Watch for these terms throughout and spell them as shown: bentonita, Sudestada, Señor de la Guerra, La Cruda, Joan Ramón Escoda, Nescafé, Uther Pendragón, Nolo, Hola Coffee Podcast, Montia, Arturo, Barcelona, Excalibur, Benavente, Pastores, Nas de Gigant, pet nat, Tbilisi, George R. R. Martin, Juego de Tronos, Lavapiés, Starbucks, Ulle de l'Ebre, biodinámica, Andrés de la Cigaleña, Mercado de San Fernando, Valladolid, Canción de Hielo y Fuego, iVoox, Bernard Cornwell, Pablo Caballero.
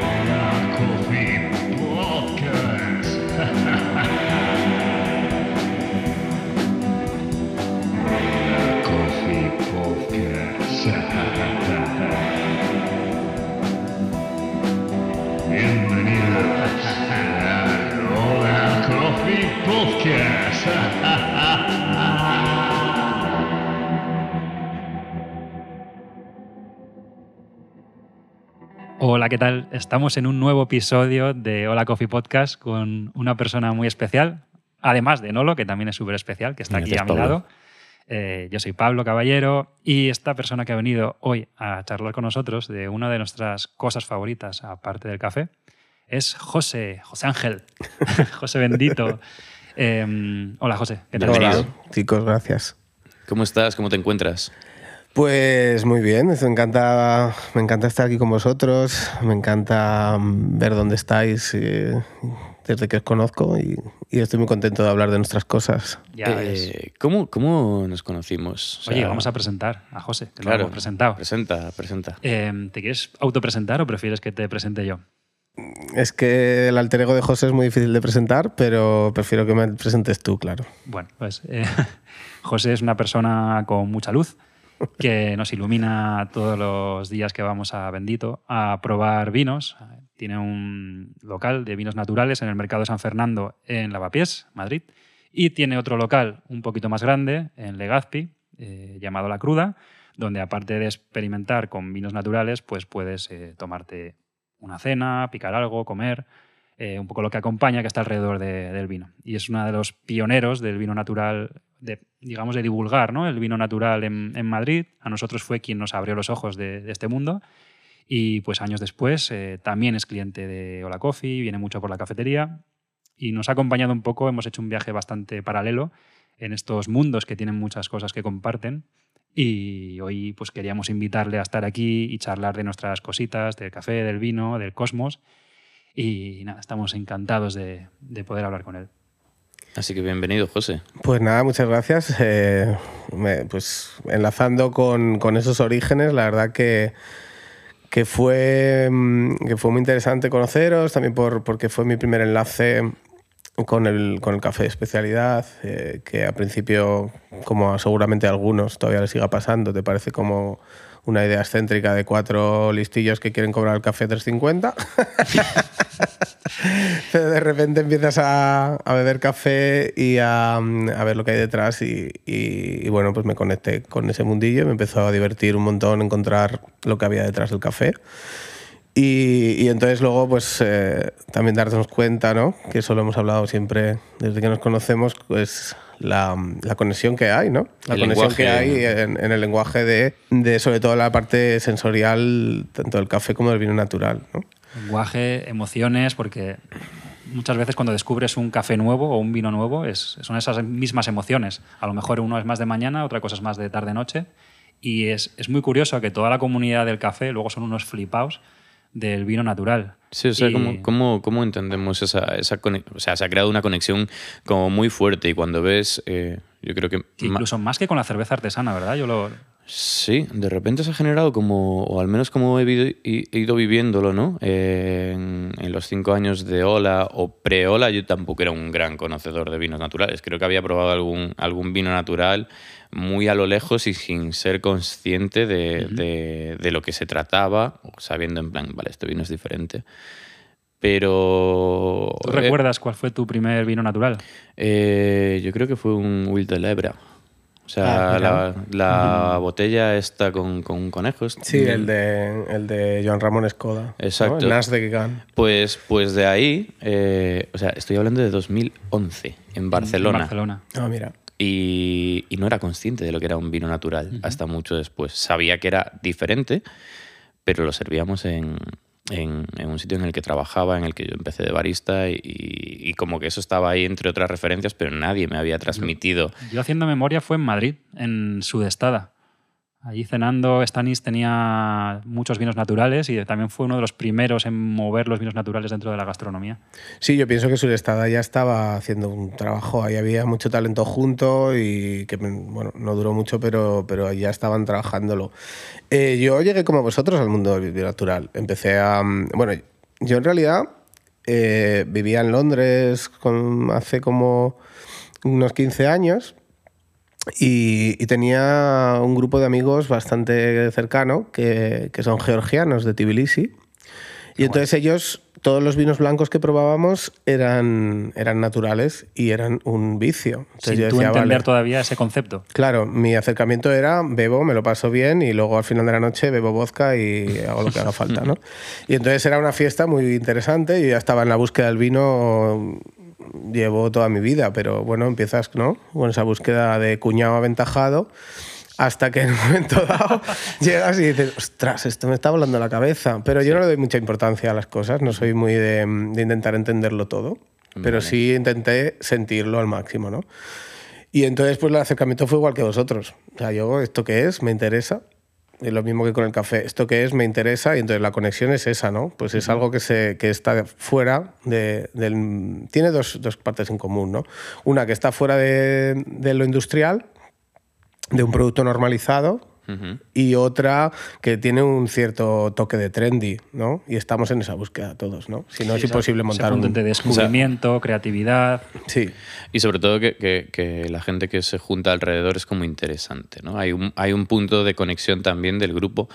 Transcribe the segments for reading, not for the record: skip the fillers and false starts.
Hola Coffee Podcast. Hola Coffee Podcast. Bienvenidos a Hola Coffee Podcast. Hola, ¿qué tal? Estamos en un nuevo episodio de Hola Coffee Podcast con una persona muy especial, además de Nolo, que también es súper especial, que está aquí a mi lado. Yo soy Pablo Caballero y esta persona que ha venido hoy a charlar con nosotros de una de nuestras cosas favoritas, aparte del café, es José Bendito. Hola, José, ¿qué tal? Hola, chicos, gracias. ¿Cómo estás? ¿Cómo te encuentras? Pues muy bien, me encanta estar aquí con vosotros, me encanta ver dónde estáis desde que os conozco y estoy muy contento de hablar de nuestras cosas. ¿Cómo nos conocimos? Oye, vamos a presentar a José, que claro, lo hemos presentado. Presenta. ¿Te quieres autopresentar o prefieres que te presente yo? Es que el alter ego de José es muy difícil de presentar, pero prefiero que me presentes tú, claro. Bueno, pues José es una persona con mucha luz, que nos ilumina todos los días que vamos a Bendito a probar vinos. Tiene un local de vinos naturales en el Mercado de San Fernando en Lavapiés, Madrid, y tiene otro local un poquito más grande en Legazpi, llamado La Cruda, donde aparte de experimentar con vinos naturales, pues puedes tomarte una cena, picar algo, comer, un poco lo que acompaña, que está alrededor del vino. Y es uno de los pioneros del vino natural, digamos, de divulgar, ¿no?, el vino natural en Madrid. A nosotros fue quien nos abrió los ojos de este mundo y pues años después también es cliente de Hola Coffee, viene mucho por la cafetería y nos ha acompañado un poco. Hemos hecho un viaje bastante paralelo en estos mundos que tienen muchas cosas que comparten y hoy pues queríamos invitarle a estar aquí y charlar de nuestras cositas, del café, del vino, del cosmos y nada, estamos encantados de poder hablar con él. Así que bienvenido, José. Pues nada, muchas gracias. Pues enlazando con esos orígenes, la verdad que fue muy interesante conoceros, también porque fue mi primer enlace con el café de especialidad, que al principio, como seguramente a algunos todavía les siga pasando, te parece como una idea excéntrica de cuatro listillos que quieren cobrar el café 3,50. Pero de repente empiezas a beber café y a ver lo que hay detrás y bueno, pues me conecté con ese mundillo y me empezó a divertir un montón encontrar lo que había detrás del café. Y entonces luego pues también darnos cuenta, ¿no?, que eso lo hemos hablado siempre desde que nos conocemos, pues la conexión que hay, ¿no?, la conexión que hay en el lenguaje de sobre todo la parte sensorial tanto del café como del vino natural, ¿no? Lenguaje, emociones, porque muchas veces cuando descubres un café nuevo o un vino nuevo son esas mismas emociones. A lo mejor uno es más de mañana, otra cosa es más de tarde-noche y es muy curioso que toda la comunidad del café luego son unos flipaos del vino natural. Sí, o sea, ¿cómo entendemos esa conexión? O sea, se ha creado una conexión como muy fuerte y cuando ves, yo creo que... Incluso más que con la cerveza artesana, ¿verdad? Sí, de repente se ha generado como, o al menos como he ido viviéndolo, ¿no? En los 5 años de Hola o pre-Hola yo tampoco era un gran conocedor de vinos naturales. Creo que había probado algún vino natural muy a lo lejos y sin ser consciente de lo que se trataba, sabiendo en plan, vale, este vino es diferente. Pero... ¿Tú recuerdas cuál fue tu primer vino natural? Yo creo que fue un Ulle de l'Ebre. O sea, la botella esta con un conejo. Sí, el de Joan Ramón Escoda. Exacto. ¿No? El Nas de Gigant. Pues de ahí, o sea, estoy hablando de 2011, en Barcelona. Ah, mira. Y no era consciente de lo que era un vino natural hasta mucho después. Sabía que era diferente, pero lo servíamos en un sitio en el que trabajaba, en el que yo empecé de barista y como que eso estaba ahí entre otras referencias, pero nadie me había transmitido. Yo haciendo memoria fue en Madrid, en Sudestada. Allí cenando, Stanis tenía muchos vinos naturales y también fue uno de los primeros en mover los vinos naturales dentro de la gastronomía. Sí, yo pienso que Sudestada ya estaba haciendo un trabajo. Ahí había mucho talento junto y que, bueno, no duró mucho, pero ya estaban trabajándolo. Yo llegué como vosotros al mundo del vino natural. Empecé a... Bueno, yo en realidad vivía en Londres hace como unos 15 años... Y tenía un grupo de amigos bastante cercano que son georgianos de Tbilisi. Y entonces ellos, todos los vinos blancos que probábamos eran naturales y eran un vicio. Entonces, sin tú decía, entender vale, todavía ese concepto. Claro, mi acercamiento era bebo, me lo paso bien y luego al final de la noche bebo vodka y hago lo que haga falta, ¿no? Y entonces era una fiesta muy interesante. Yo ya estaba en la búsqueda del vino... Llevo toda mi vida, pero bueno, empiezas, ¿no?, con esa búsqueda de cuñado aventajado hasta que en un momento dado llegas y dices, ostras, esto me está volando la cabeza. Pero yo no le doy mucha importancia a las cosas, no soy muy de intentar entenderlo todo, pero sí intenté sentirlo al máximo, ¿no? Y entonces pues el acercamiento fue igual que vosotros. O sea, yo, ¿esto qué es? Me interesa. Es lo mismo que con el café. Esto que es, me interesa, y entonces la conexión es esa, ¿no? Pues es algo que está fuera del... Tiene dos partes en común, ¿no? Una que está fuera de lo industrial, de un producto normalizado, y otra que tiene un cierto toque de trendy, ¿no? Y estamos en esa búsqueda todos, ¿no? Si no, sí, es imposible montar un... de descubrimiento, o sea, creatividad... Sí. Y sobre todo que la gente que se junta alrededor es como interesante, ¿no? Hay un punto de conexión también del grupo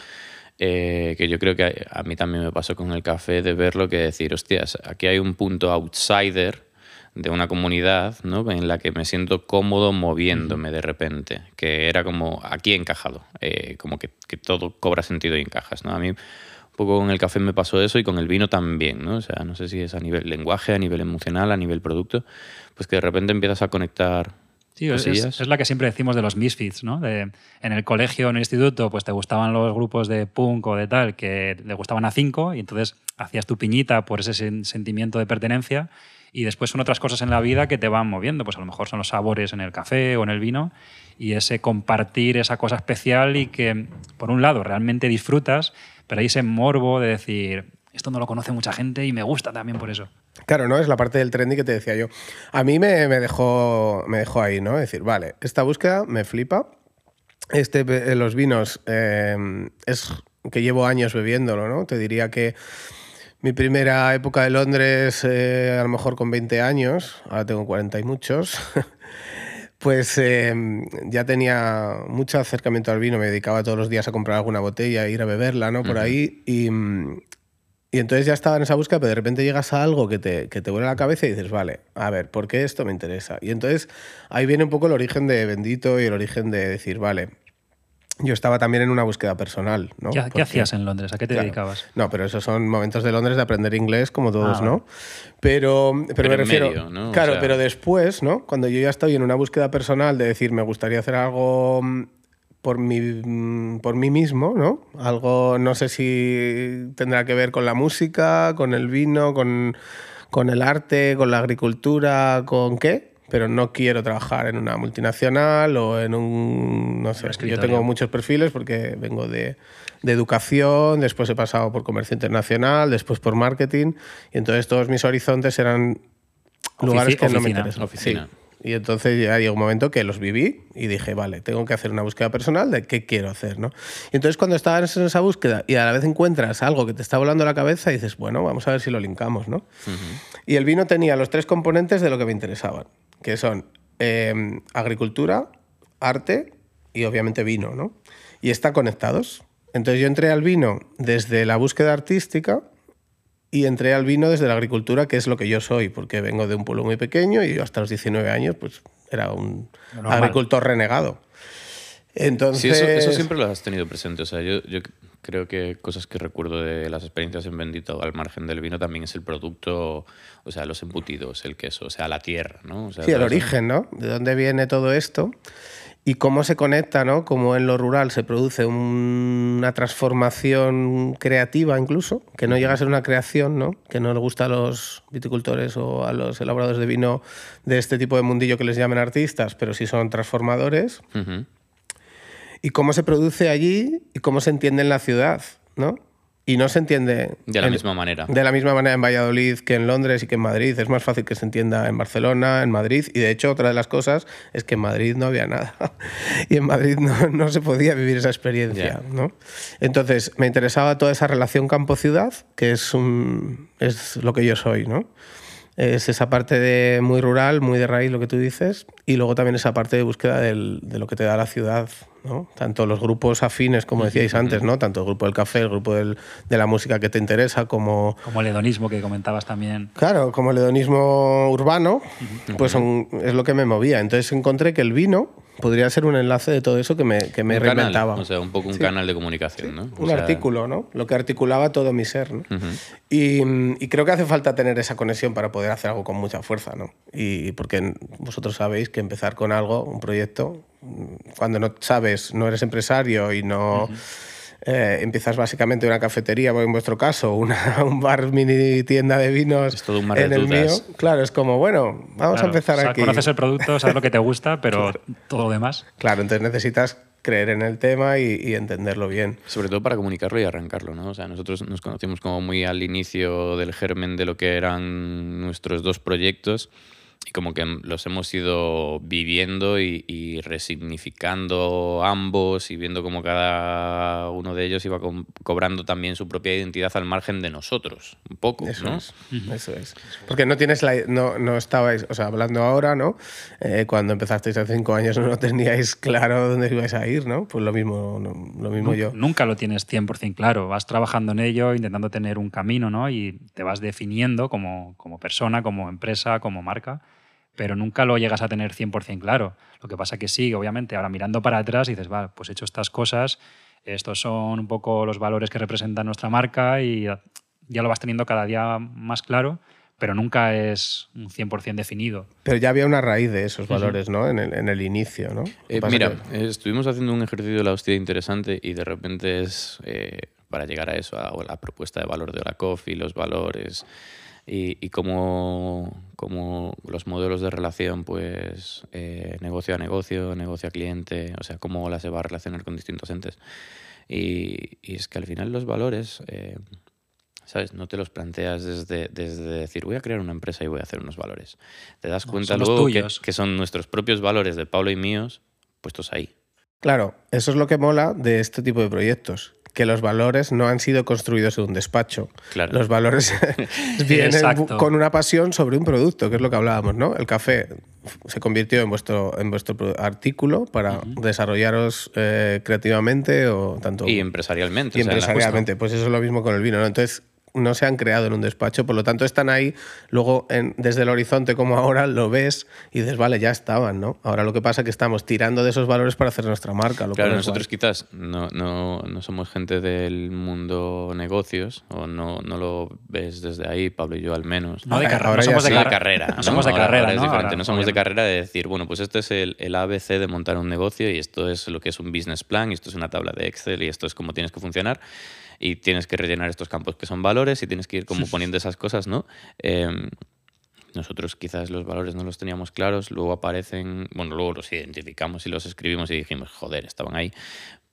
que yo creo que a mí también me pasó con el café, de verlo que decir, hostias, aquí hay un punto outsider de una comunidad, ¿no?, en la que me siento cómodo moviéndome de repente, que era como aquí encajado, como que todo cobra sentido y encajas, ¿no? A mí un poco con el café me pasó eso y con el vino también, ¿no? O sea, no sé si es a nivel lenguaje, a nivel emocional, a nivel producto, pues que de repente empiezas a conectar. Sí, es la que siempre decimos de los misfits, ¿no? En el colegio, en el instituto, pues te gustaban los grupos de punk o de tal que le gustaban a 5 y entonces hacías tu piñita por ese sentimiento de pertenencia. Y después son otras cosas en la vida que te van moviendo. Pues a lo mejor son los sabores en el café o en el vino y ese compartir esa cosa especial y que, por un lado, realmente disfrutas, pero hay ese morbo de decir, esto no lo conoce mucha gente y me gusta también por eso. Claro, ¿no? Es la parte del trendy que te decía yo. A mí me dejó ahí, ¿no? Es decir, vale, esta búsqueda me flipa. Los vinos es que llevo años bebiéndolo, ¿no? Te diría que mi primera época de Londres, a lo mejor con 20 años, ahora tengo 40 y muchos, pues ya tenía mucho acercamiento al vino, me dedicaba todos los días a comprar alguna botella e ir a beberla, ¿no?, por ahí, y entonces ya estaba en esa búsqueda, pero de repente llegas a algo que te vuela la cabeza y dices, vale, a ver, ¿por qué esto me interesa? Y entonces ahí viene un poco el origen de Bendito y el origen de decir, vale... Yo estaba también en una búsqueda personal, ¿no? ¿Qué hacías en Londres? ¿A qué te dedicabas? No, pero esos son momentos de Londres de aprender inglés, como todos, ¿no? Pero me refiero... Medio, ¿no? Claro, o sea... pero después, ¿no? Cuando yo ya estoy en una búsqueda personal de decir, me gustaría hacer algo por mí mismo, ¿no? Algo, no sé si tendrá que ver con la música, con el vino, con el arte, con la agricultura, ¿con qué? Pero no quiero trabajar en una multinacional o en un... No sé, yo tengo muchos perfiles porque vengo de educación, después he pasado por comercio internacional, después por marketing, y entonces todos mis horizontes eran lugares que no me interesan. Oficina. Sí. Y entonces ya llegó un momento que los viví y dije, vale, tengo que hacer una búsqueda personal de qué quiero hacer, ¿no? Y entonces cuando estás en esa búsqueda y a la vez encuentras algo que te está volando la cabeza, dices, bueno, vamos a ver si lo linkamos, ¿no? Y el vino tenía los 3 componentes de lo que me interesaban, que son agricultura, arte y obviamente vino, ¿no? Y están conectados. Entonces yo entré al vino desde la búsqueda artística y entré al vino desde la agricultura, que es lo que yo soy, porque vengo de un pueblo muy pequeño y yo hasta los 19 años pues, era un agricultor renegado. Entonces... Sí, eso siempre lo has tenido presente. O sea, yo creo que cosas que recuerdo de las experiencias en Bendito al margen del vino también es el producto, o sea, los embutidos, el queso, o sea, la tierra, ¿no? O sea, sí, el origen, ¿no? De dónde viene todo esto y cómo se conecta, ¿no? Cómo en lo rural se produce una transformación creativa incluso, que no llega a ser una creación, ¿no? Que no le gusta a los viticultores o a los elaboradores de vino de este tipo de mundillo que les llaman artistas, pero sí son transformadores. y cómo se produce allí y cómo se entiende en la ciudad, ¿no? Y no se entiende... De la misma manera. De la misma manera en Valladolid que en Londres y que en Madrid. Es más fácil que se entienda en Barcelona, en Madrid. Y de hecho, otra de las cosas es que en Madrid no había nada. Y en Madrid no se podía vivir esa experiencia, ¿no? Entonces, me interesaba toda esa relación campo-ciudad, que es lo que yo soy, ¿no? Es esa parte de muy rural, muy de raíz, lo que tú dices. Y luego también esa parte de búsqueda de lo que te da la ciudad, ¿no? Tanto los grupos afines, como decíais antes, ¿no? Tanto el grupo del café, el grupo de la música que te interesa, como... Como el hedonismo que comentabas también. Claro, como el hedonismo urbano, pues es lo que me movía. Entonces encontré que el vino podría ser un enlace de todo eso que me reinventaba. Canal, o sea, un poco un canal de comunicación, ¿no? Un artículo, ¿no? Lo que articulaba todo mi ser, ¿no? Y creo que hace falta tener esa conexión para poder hacer algo con mucha fuerza, ¿no? Y porque vosotros sabéis que empezar con algo, un proyecto... Cuando no sabes, no eres empresario y no empiezas básicamente una cafetería, en vuestro caso, un bar, mini tienda de vinos. Es todo un mar en de el dudas. Mío. Claro, es como, bueno, vamos a empezar aquí. Conoces el producto, sabes lo que te gusta, pero todo lo demás. Claro, entonces necesitas creer en el tema y entenderlo bien. Sobre todo para comunicarlo y arrancarlo, ¿no? O sea, nosotros nos conocimos como muy al inicio del germen de lo que eran nuestros dos proyectos. Y como que los hemos ido viviendo y resignificando ambos y viendo como cada uno de ellos iba cobrando también su propia identidad al margen de nosotros, un poco, eso, ¿no? Eso es. Porque no tienes no estabais, o sea, hablando ahora, ¿no? Cuando empezasteis hace 5 años no teníais claro dónde ibais a ir, ¿no? Pues lo mismo yo. Nunca lo tienes 100% claro. Vas trabajando en ello, intentando tener un camino, ¿no? Y te vas definiendo como persona, como empresa, como marca, pero nunca lo llegas a tener 100% claro. Lo que pasa que sí, obviamente, ahora mirando para atrás dices, vale, pues he hecho estas cosas, estos son un poco los valores que representan nuestra marca y ya lo vas teniendo cada día más claro, pero nunca es un 100% definido. Pero ya había una raíz de esos valores, ¿no? En el inicio, ¿no? Mira, estuvimos haciendo un ejercicio de la hostia interesante y de repente es para llegar a eso, a la propuesta de valor de Hola Coffee, los valores... Y cómo los modelos de relación, pues negocio a negocio, negocio a cliente, o sea, cómo Hola se va a relacionar con distintos entes. Y es que al final los valores, ¿sabes? No te los planteas desde decir, voy a crear una empresa y voy a hacer unos valores. Te das cuenta luego que son nuestros propios valores de Pablo y míos puestos ahí. Claro, eso es lo que mola de este tipo de proyectos. Que los valores no han sido construidos en un despacho. Claro. Los valores vienen con una pasión sobre un producto, que es lo que hablábamos, ¿no? El café se convirtió en vuestro artículo para desarrollaros creativamente o tanto... Y empresarialmente. Y empresarialmente. Pues eso es lo mismo con el vino, ¿no? Entonces... no se han creado en un despacho, por lo tanto están ahí, luego desde el horizonte como ahora lo ves y dices, vale, ya estaban, ¿no? Ahora lo que pasa es que estamos tirando de esos valores para hacer nuestra marca. Claro, nosotros quizás no somos gente del mundo negocios, o no lo ves desde ahí, Pablo y yo al menos. No, de carrera, no somos de carrera. No somos de carrera, es diferente, no somos de carrera de decir, bueno, pues este es el ABC de montar un negocio y esto es lo que es un business plan y esto es una tabla de Excel y esto es cómo tienes que funcionar. Y tienes que rellenar estos campos que son valores y tienes que ir como poniendo esas cosas, ¿no? Nosotros quizás los valores no los teníamos claros, luego aparecen... Bueno, luego los identificamos y los escribimos y dijimos, joder, estaban ahí.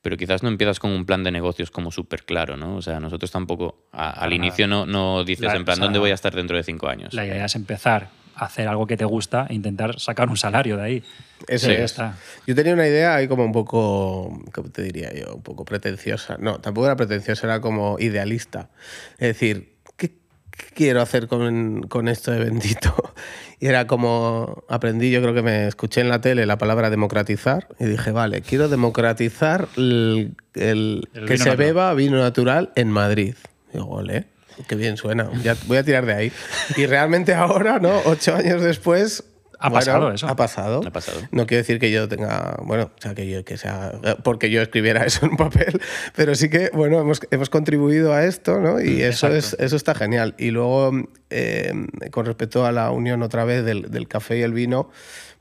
Pero quizás no empiezas con un plan de negocios como súper claro, ¿no? O sea, nosotros tampoco... al inicio no dices en plan, ¿dónde voy a estar dentro de 5 años? La idea es empezar a hacer algo que te gusta e intentar sacar un salario de ahí. Eso ya está. Yo tenía una idea ahí como un poco, ¿cómo te diría yo? Un poco pretenciosa. No, tampoco era pretenciosa, era como idealista. Es decir, ¿qué quiero hacer con esto de Bendito? Y era como, aprendí, yo creo que me escuché en la tele la palabra democratizar y dije, vale, quiero democratizar el que se beba vino natural en Madrid. Digo, ole. Qué bien suena, ya voy a tirar de ahí. Y realmente ahora, ¿no? 8 años después... pasado eso. Ha pasado. No quiero decir que yo tenga... Bueno, o sea, que sea... Porque yo escribiera eso en un papel, pero sí que, bueno, hemos contribuido a esto, ¿no? Y eso está genial. Y luego, con respecto a la unión otra vez del café y el vino,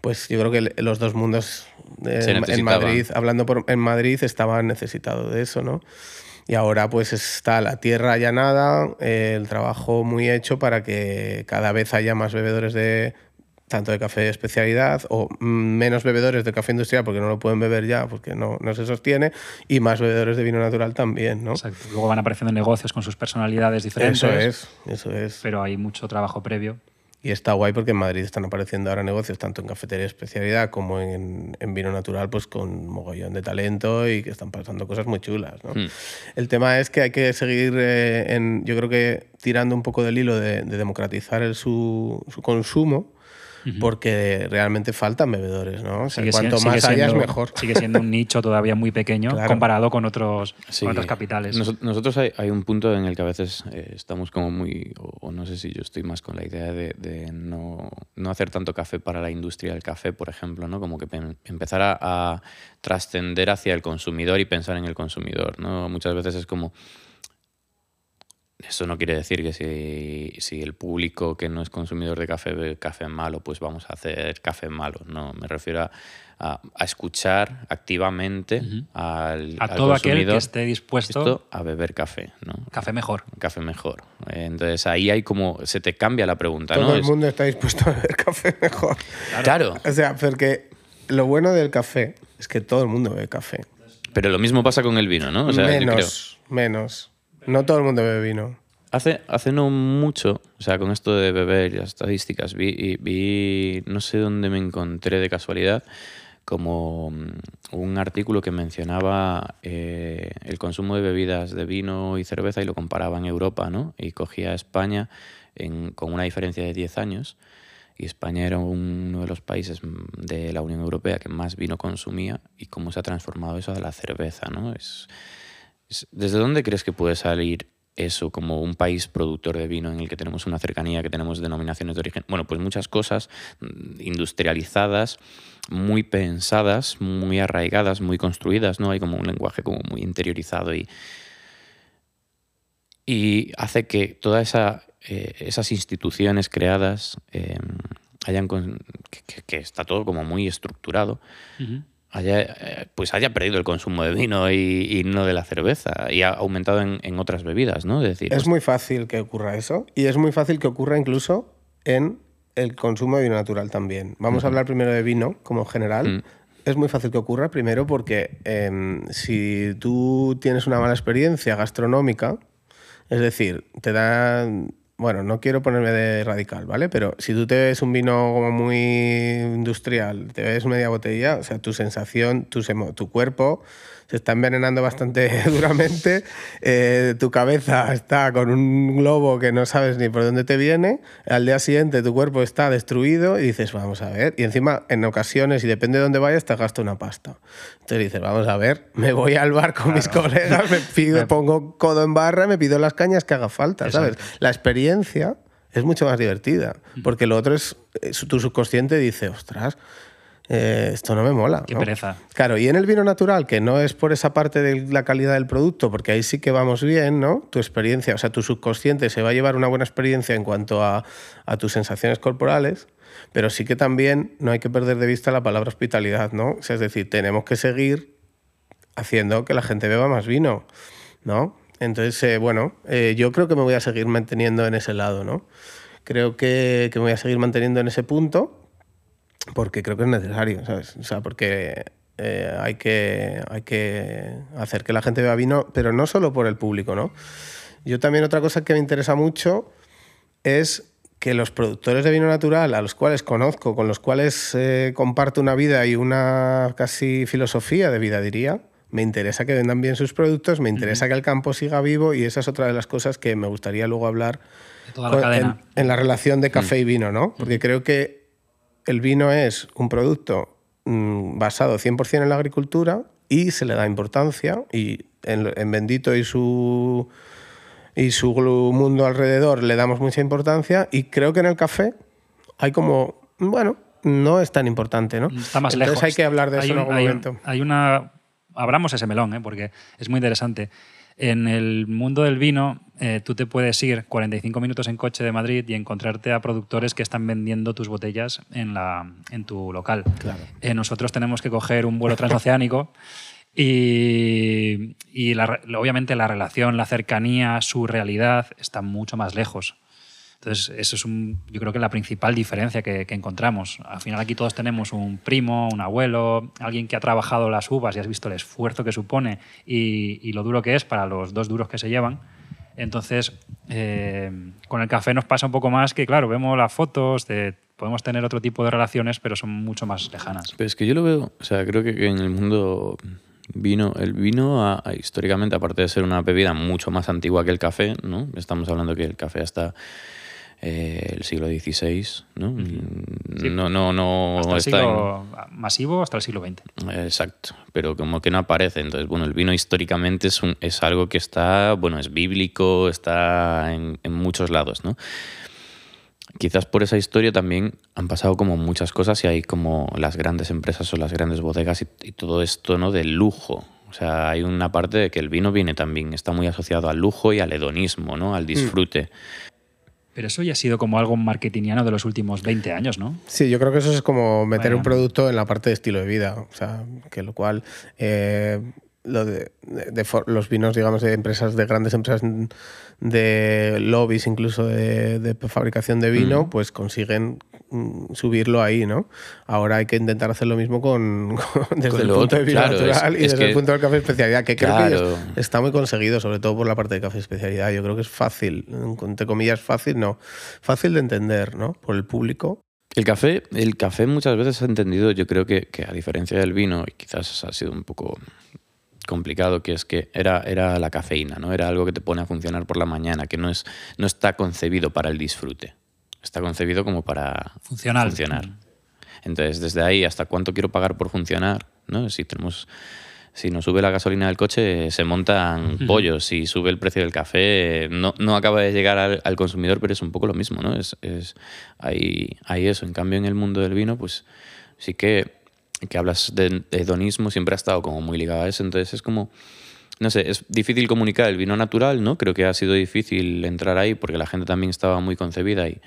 pues yo creo que los dos mundos en Madrid, en Madrid, estaban necesitados de eso, ¿no? Y ahora pues está la tierra allanada, el trabajo muy hecho para que cada vez haya más bebedores de tanto de café de especialidad o menos bebedores de café industrial porque no lo pueden beber ya, porque no se sostiene, y más bebedores de vino natural también, ¿no? Exacto. Luego van apareciendo negocios con sus personalidades diferentes. Eso es. Pero hay mucho trabajo previo. Y está guay porque en Madrid están apareciendo ahora negocios tanto en cafetería de especialidad como en vino natural, pues con mogollón de talento y que están pasando cosas muy chulas, ¿no? Mm. El tema es que hay que seguir, yo creo que tirando un poco del hilo de democratizar su consumo, porque realmente faltan bebedores, ¿no? O sea, cuanto más haya, mejor. Sigue siendo un nicho todavía muy pequeño, claro, comparado con otras capitales. Nosotros hay un punto en el que a veces estamos como muy... O no sé si yo estoy más con la idea de no hacer tanto café para la industria del café, por ejemplo, ¿no? Como que empezar a trascender hacia el consumidor y pensar en el consumidor, ¿no? Muchas veces es como... Eso no quiere decir que si el público que no es consumidor de café ve café malo, pues vamos a hacer café malo. No, me refiero a escuchar activamente al todo consumidor, aquel que esté dispuesto a beber café, ¿no? Café mejor. Café mejor. Entonces ahí hay como... Se te cambia la pregunta, ¿no? Todo el mundo está dispuesto a beber café mejor. Claro. O sea, porque lo bueno del café es que todo el mundo bebe café. Pero lo mismo pasa con el vino, ¿no? O sea, menos. No todo el mundo bebe vino. Hace no mucho, o sea, con esto de beber y las estadísticas, vi no sé dónde me encontré de casualidad, como un artículo que mencionaba el consumo de bebidas de vino y cerveza y lo comparaba en Europa, ¿no? Y cogía a España con una diferencia de 10 años. Y España era uno de los países de la Unión Europea que más vino consumía y cómo se ha transformado eso a la cerveza, ¿no? ¿Desde dónde crees que puede salir eso como un país productor de vino en el que tenemos una cercanía, que tenemos denominaciones de origen? Bueno, pues muchas cosas industrializadas, muy pensadas, muy arraigadas, muy construidas, ¿no? Hay como un lenguaje como muy interiorizado y hace que todas esas instituciones creadas que está todo como muy estructurado. Uh-huh. Pues haya perdido el consumo de vino y no de la cerveza y ha aumentado en otras bebidas, ¿no? Es decir, es muy fácil que ocurra eso y es muy fácil que ocurra incluso en el consumo de vino natural también. Vamos a hablar primero de vino como general. Es muy fácil que ocurra primero porque si tú tienes una mala experiencia gastronómica, es decir, te dan... Bueno, no quiero ponerme de radical, ¿vale? Pero si tú te ves un vino como muy industrial, te ves media botella, o sea, tu sensación, tu cuerpo se está envenenando bastante duramente, tu cabeza está con un globo que no sabes ni por dónde te viene, al día siguiente tu cuerpo está destruido y dices, vamos a ver, y encima en ocasiones, y depende de dónde vayas, te gasta una pasta. Entonces dices, vamos a ver, me voy al bar con mis colegas, pongo codo en barra, me pido las cañas que haga falta, ¿sabes? Exacto. La experiencia es mucho más divertida, porque lo otro es tu subconsciente dice, ostras, esto no me mola. Qué pereza. Claro, y en el vino natural, que no es por esa parte de la calidad del producto, porque ahí sí que vamos bien, ¿no? Tu experiencia, o sea, tu subconsciente se va a llevar una buena experiencia en cuanto a tus sensaciones corporales, pero sí que también no hay que perder de vista la palabra hospitalidad, ¿no? O sea, es decir, tenemos que seguir haciendo que la gente beba más vino, ¿no? Entonces, yo creo que me voy a seguir manteniendo en ese lado, ¿no? Creo que me voy a seguir manteniendo en ese punto porque creo que es necesario, ¿sabes? O sea, porque hay que hacer que la gente beba vino, pero no solo por el público, ¿no? Yo también otra cosa que me interesa mucho es que los productores de vino natural, a los cuales conozco, con los cuales comparto una vida y una casi filosofía de vida, diría, me interesa que vendan bien sus productos, me interesa que el campo siga vivo y esa es otra de las cosas que me gustaría luego hablar en la relación de café y vino, ¿no? Porque creo que el vino es un producto basado 100% en la agricultura y se le da importancia y en Bendito y su mundo alrededor le damos mucha importancia y creo que en el café hay como... Bueno, no es tan importante, ¿no? Está más lejos. Entonces hay que hablar de eso en algún momento. Hay una... Abramos ese melón, ¿eh? Porque es muy interesante. En el mundo del vino, tú te puedes ir 45 minutos en coche de Madrid y encontrarte a productores que están vendiendo tus botellas en tu local. Claro. Nosotros tenemos que coger un vuelo transoceánico y obviamente la relación, la cercanía, su realidad está mucho más lejos. Entonces, eso es yo creo que la principal diferencia que encontramos. Al final aquí todos tenemos un primo, un abuelo, alguien que ha trabajado las uvas y has visto el esfuerzo que supone y lo duro que es para los dos duros que se llevan. Entonces, con el café nos pasa un poco más que, claro, vemos las fotos, podemos tener otro tipo de relaciones, pero son mucho más lejanas. Pero es que yo lo veo, o sea, creo que en el mundo vino, el vino históricamente, aparte de ser una bebida mucho más antigua que el café, ¿no? Estamos hablando que el café hasta el siglo XVI, ¿no? Sí. No hasta el siglo masivo, hasta el siglo XX. Exacto, pero como que no aparece. Entonces, bueno, el vino históricamente es algo que está, bueno, es bíblico, está en muchos lados, ¿no? Quizás por esa historia también han pasado como muchas cosas y hay como las grandes empresas o las grandes bodegas y todo esto, ¿no?, del lujo. O sea, hay una parte de que el vino viene también, está muy asociado al lujo y al hedonismo, ¿no?, al disfrute. Pero eso ya ha sido como algo marketingiano de los últimos 20 años, ¿no? Sí, yo creo que eso es como meter un producto en la parte de estilo de vida. O sea, que lo cual... los vinos, digamos, de empresas, de grandes empresas, de lobbies incluso de fabricación de vino, pues consiguen subirlo ahí, ¿no? Ahora hay que intentar hacer lo mismo desde el punto de vino natural y desde el punto del café especialidad, que creo que está muy conseguido, sobre todo por la parte de café especialidad. Yo creo que es fácil, entre comillas fácil, no, fácil de entender, ¿no?, por el público. El café muchas veces se ha entendido, yo creo que a diferencia del vino, y quizás ha sido un poco complicado, que es que era la cafeína, ¿no? Era algo que te pone a funcionar por la mañana, que no está concebido para el disfrute. Está concebido como para funcionar. Entonces, desde ahí, ¿hasta cuánto quiero pagar por funcionar? ¿No? Si nos sube la gasolina del coche, se montan pollos. Si sube el precio del café, no acaba de llegar al consumidor, pero es un poco lo mismo, ¿no? Hay eso. En cambio, en el mundo del vino, pues sí que hablas de hedonismo, siempre ha estado como muy ligado a eso. Entonces es como, no sé, es difícil comunicar el vino natural, ¿no? Creo que ha sido difícil entrar ahí porque la gente también estaba muy concebida y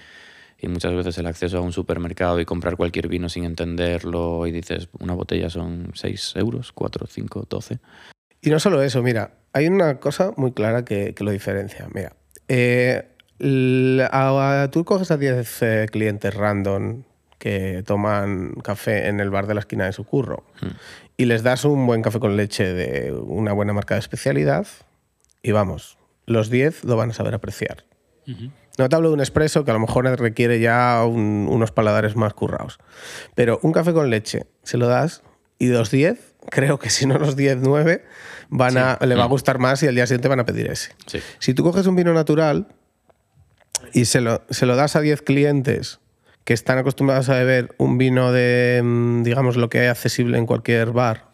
muchas veces el acceso a un supermercado y comprar cualquier vino sin entenderlo y dices, una botella son 6 euros, 4, 5, 12. Y no solo eso, mira, hay una cosa muy clara que lo diferencia. Mira, tú coges a 10 clientes random que toman café en el bar de la esquina de su curro y les das un buen café con leche de una buena marca de especialidad y vamos, los 10 lo van a saber apreciar. No te hablo de un espresso, que a lo mejor requiere ya unos paladares más currados, pero un café con leche se lo das y los 10, creo que si no los 10, 9 le va a gustar más y al día siguiente van a pedir ese. Sí. Si tú coges un vino natural y se lo das a 10 clientes que están acostumbrados a beber un vino de, digamos, lo que es accesible en cualquier bar,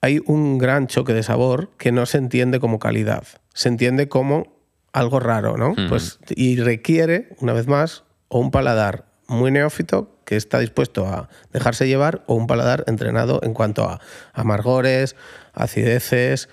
hay un gran choque de sabor que no se entiende como calidad, se entiende como algo raro, ¿no? Pues, y requiere, una vez más, o un paladar muy neófito que está dispuesto a dejarse llevar o un paladar entrenado en cuanto a amargores, acideces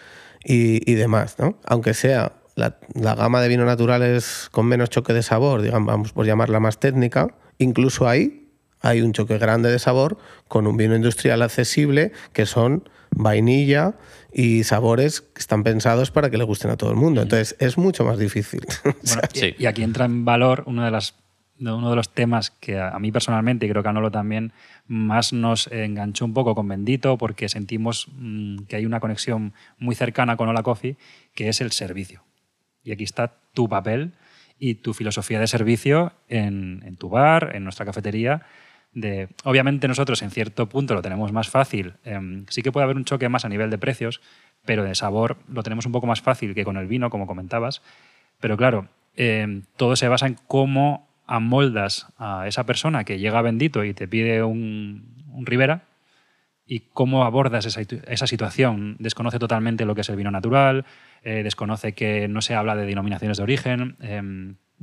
y demás, ¿no? Aunque sea... La gama de vinos naturales con menos choque de sabor, digamos, vamos por llamarla más técnica, incluso ahí hay un choque grande de sabor con un vino industrial accesible que son vainilla y sabores que están pensados para que le gusten a todo el mundo. Entonces es mucho más difícil. Bueno, y aquí entra en valor uno de los temas que a mí personalmente, y creo que a Nolo también, más nos enganchó un poco con Bendito, porque sentimos que hay una conexión muy cercana con Hola Coffee, que es el servicio. Y aquí está tu papel y tu filosofía de servicio en tu bar, en nuestra cafetería. Obviamente nosotros en cierto punto lo tenemos más fácil. Sí que puede haber un choque más a nivel de precios, pero de sabor lo tenemos un poco más fácil que con el vino, como comentabas. Pero claro, todo se basa en cómo amoldas a esa persona que llega Bendito y te pide un Ribera, y cómo abordas esa situación. Desconoce totalmente lo que es el vino natural, desconoce que no se habla de denominaciones de origen,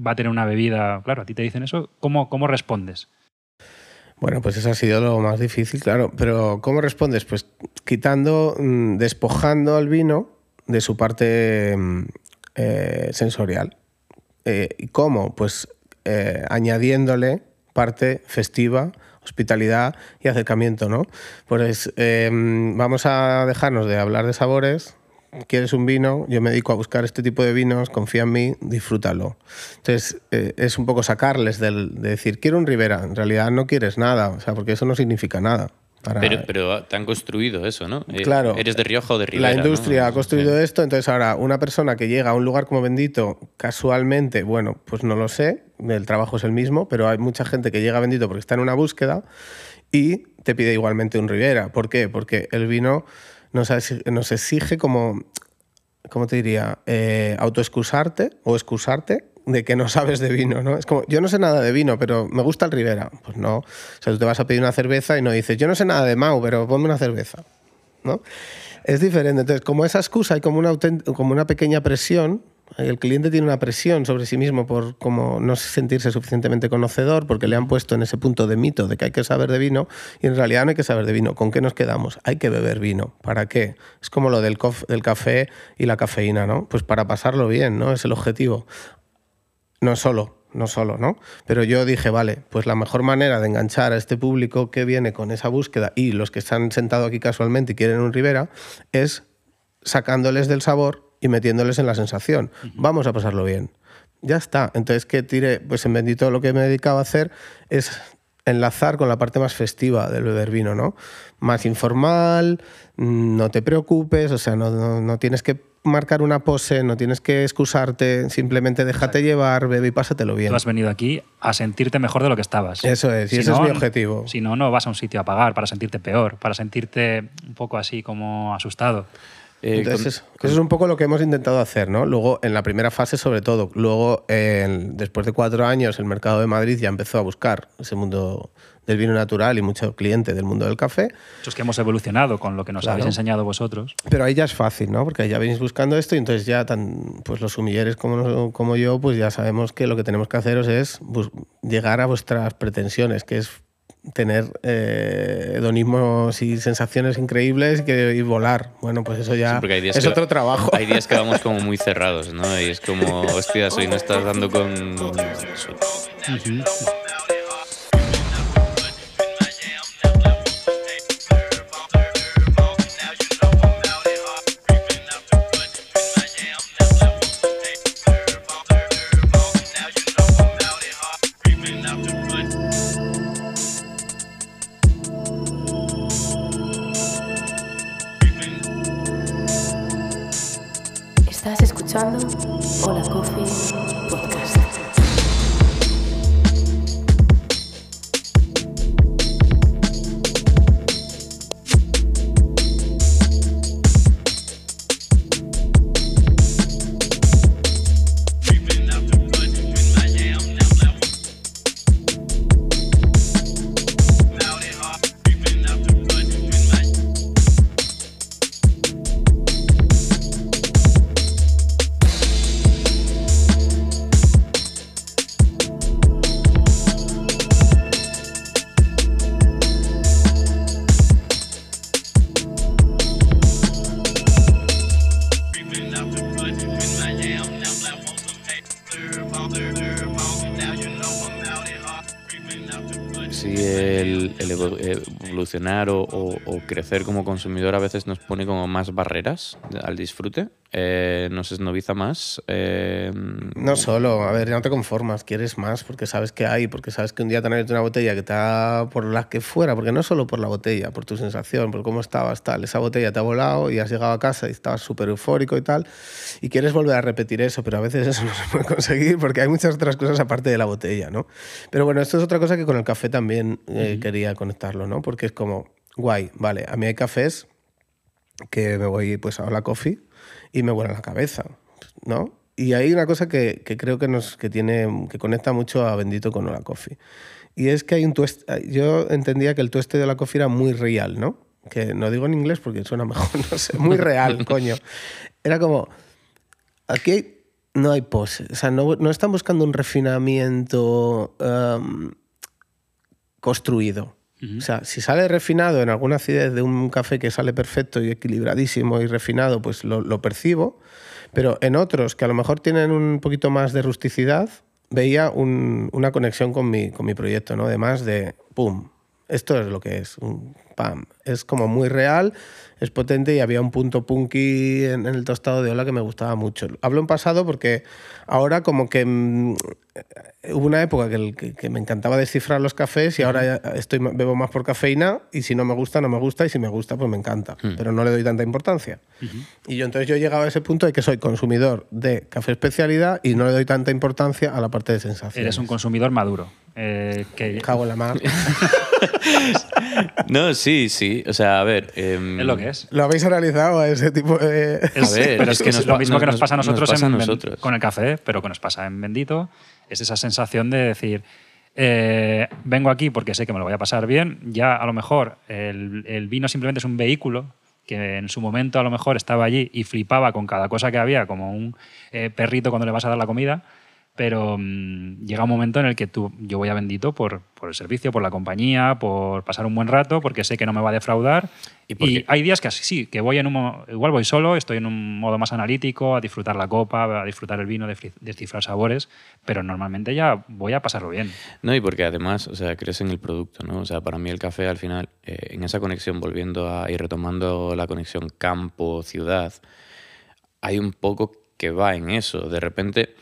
va a tener una bebida... Claro, a ti te dicen eso. ¿Cómo respondes? Bueno, pues eso ha sido lo más difícil, claro. Pero ¿cómo respondes? Pues despojando al vino de su parte sensorial. ¿Y cómo? Pues añadiéndole parte festiva, hospitalidad y acercamiento, ¿no? Pues vamos a dejarnos de hablar de sabores, quieres un vino, yo me dedico a buscar este tipo de vinos, confía en mí, disfrútalo. Entonces, es un poco sacarles de decir, quiero un Ribera, en realidad no quieres nada, o sea, porque eso no significa nada. Para... Pero te han construido eso, ¿no? Claro. Eres de Rioja o de Ribera. La industria, ¿no?, ha construido esto, entonces ahora una persona que llega a un lugar como Bendito casualmente, bueno, pues no lo sé, el trabajo es el mismo, pero hay mucha gente que llega a Bendito porque está en una búsqueda y te pide igualmente un Ribera. ¿Por qué? Porque el vino nos exige como, ¿cómo te diría?, autoexcusarte o excusarte de que no sabes de vino, ¿no? Es como, yo no sé nada de vino, pero me gusta el Ribera. Pues no. O sea, tú te vas a pedir una cerveza y no dices, yo no sé nada de Mau, pero ponme una cerveza, ¿no? Es diferente. Entonces, como esa excusa hay como una pequeña presión, el cliente tiene una presión sobre sí mismo por como no sentirse suficientemente conocedor, porque le han puesto en ese punto de mito de que hay que saber de vino, y en realidad no hay que saber de vino. ¿Con qué nos quedamos? Hay que beber vino. ¿Para qué? Es como lo del café y la cafeína, ¿no? Pues para pasarlo bien, ¿no? Es el objetivo. No solo, ¿no? Pero yo dije, vale, pues la mejor manera de enganchar a este público que viene con esa búsqueda y los que están sentados aquí casualmente y quieren un Ribera es sacándoles del sabor y metiéndoles en la sensación. Vamos a pasarlo bien. Ya está. Entonces, ¿qué tiré? Pues en Bendito lo que me dedicaba a hacer es enlazar con la parte más festiva del beber vino, ¿no? Más informal, no te preocupes, o sea, no tienes que marcar una pose, no tienes que excusarte, simplemente déjate llevar, bebe y pásatelo bien. Tú has venido aquí a sentirte mejor de lo que estabas. Eso es, y ese es mi objetivo. Si no, no vas a un sitio a pagar para sentirte peor, para sentirte un poco así como asustado. Entonces, eso es un poco lo que hemos intentado hacer, ¿no? Luego, en la primera fase, sobre todo. Luego, después de 4 años, el mercado de Madrid ya empezó a buscar ese mundo del vino natural y muchos clientes del mundo del café. Eso es que hemos evolucionado con lo que nos habéis enseñado vosotros. Pero ahí ya es fácil, ¿no? Porque ahí ya venís buscando esto y entonces ya pues los sumilleres como yo, pues ya sabemos que lo que tenemos que haceros es llegar a vuestras pretensiones, que es tener hedonismos y sensaciones increíbles y volar. Bueno, pues eso ya sí, es otro trabajo. Hay días que vamos como muy cerrados, ¿no? Y es como, hostia, hoy no estás dando con... Hola Coffee Podcast. O crecer como consumidor a veces nos pone como más barreras al disfrute, nos esnoviza más. No solo, a ver, no te conformas, quieres más porque sabes que hay, porque sabes que un día te han abierto una botella que te ha, por la que fuera, porque no solo por la botella, por tu sensación, por cómo estabas, tal, esa botella te ha volado y has llegado a casa y estabas súper eufórico y tal, y quieres volver a repetir eso, pero a veces eso no se puede conseguir porque hay muchas otras cosas aparte de la botella, ¿no? Pero bueno, esto es otra cosa que con el café también quería conectarlo, ¿no? Porque es como... Guay, vale. A mí hay cafés que me voy pues a Hola Coffee y me vuela la cabeza, ¿no? Y hay una cosa que creo que conecta mucho a Bendito con Hola Coffee. Y es que hay un tueste. Yo entendía que el tueste de Hola Coffee era muy real, ¿no? Que no digo en inglés porque suena mejor, no sé. Muy real, coño. Era como, aquí no hay pose. O sea, no están buscando un refinamiento construido. O sea, si sale refinado en alguna acidez de un café que sale perfecto y equilibradísimo y refinado, pues lo percibo. Pero en otros que a lo mejor tienen un poquito más de rusticidad, veía una conexión con mi proyecto, ¿no? Además de, ¡pum! Esto es lo que es, un pam. Es como muy real, es potente y había un punto punky en el tostado de Hola que me gustaba mucho. Hablo en pasado porque ahora como que hubo una época que me encantaba descifrar los cafés y ahora bebo más por cafeína y si no me gusta, no me gusta y si me gusta, pues me encanta. Pero no le doy tanta importancia. Y entonces yo he llegado a ese punto de que soy consumidor de café especialidad y no le doy tanta importancia a la parte de sensaciones. Eres un consumidor maduro. Me cago en la mar. No, sí. O sea, a ver... es lo que es. ¿Lo habéis analizado a ese tipo de...? Pero es que es lo mismo que nos pasa a nosotros, con el café, pero que nos pasa en Bendito. Es esa sensación de decir, vengo aquí porque sé que me lo voy a pasar bien. Ya a lo mejor el vino simplemente es un vehículo que en su momento a lo mejor estaba allí y flipaba con cada cosa que había, como un perrito cuando le vas a dar la comida. Pero llega un momento en el que yo voy a Bendito por el servicio, por la compañía, por pasar un buen rato, porque sé que no me va a defraudar. Y hay días que así, sí, que voy igual voy solo, estoy en un modo más analítico, a disfrutar la copa, a disfrutar el vino, descifrar sabores, pero normalmente ya voy a pasarlo bien. No, y porque además, o sea, crece en el producto, ¿no? O sea, para mí el café al final, en esa conexión, y retomando la conexión campo-ciudad, hay un poco que va en eso. De repente...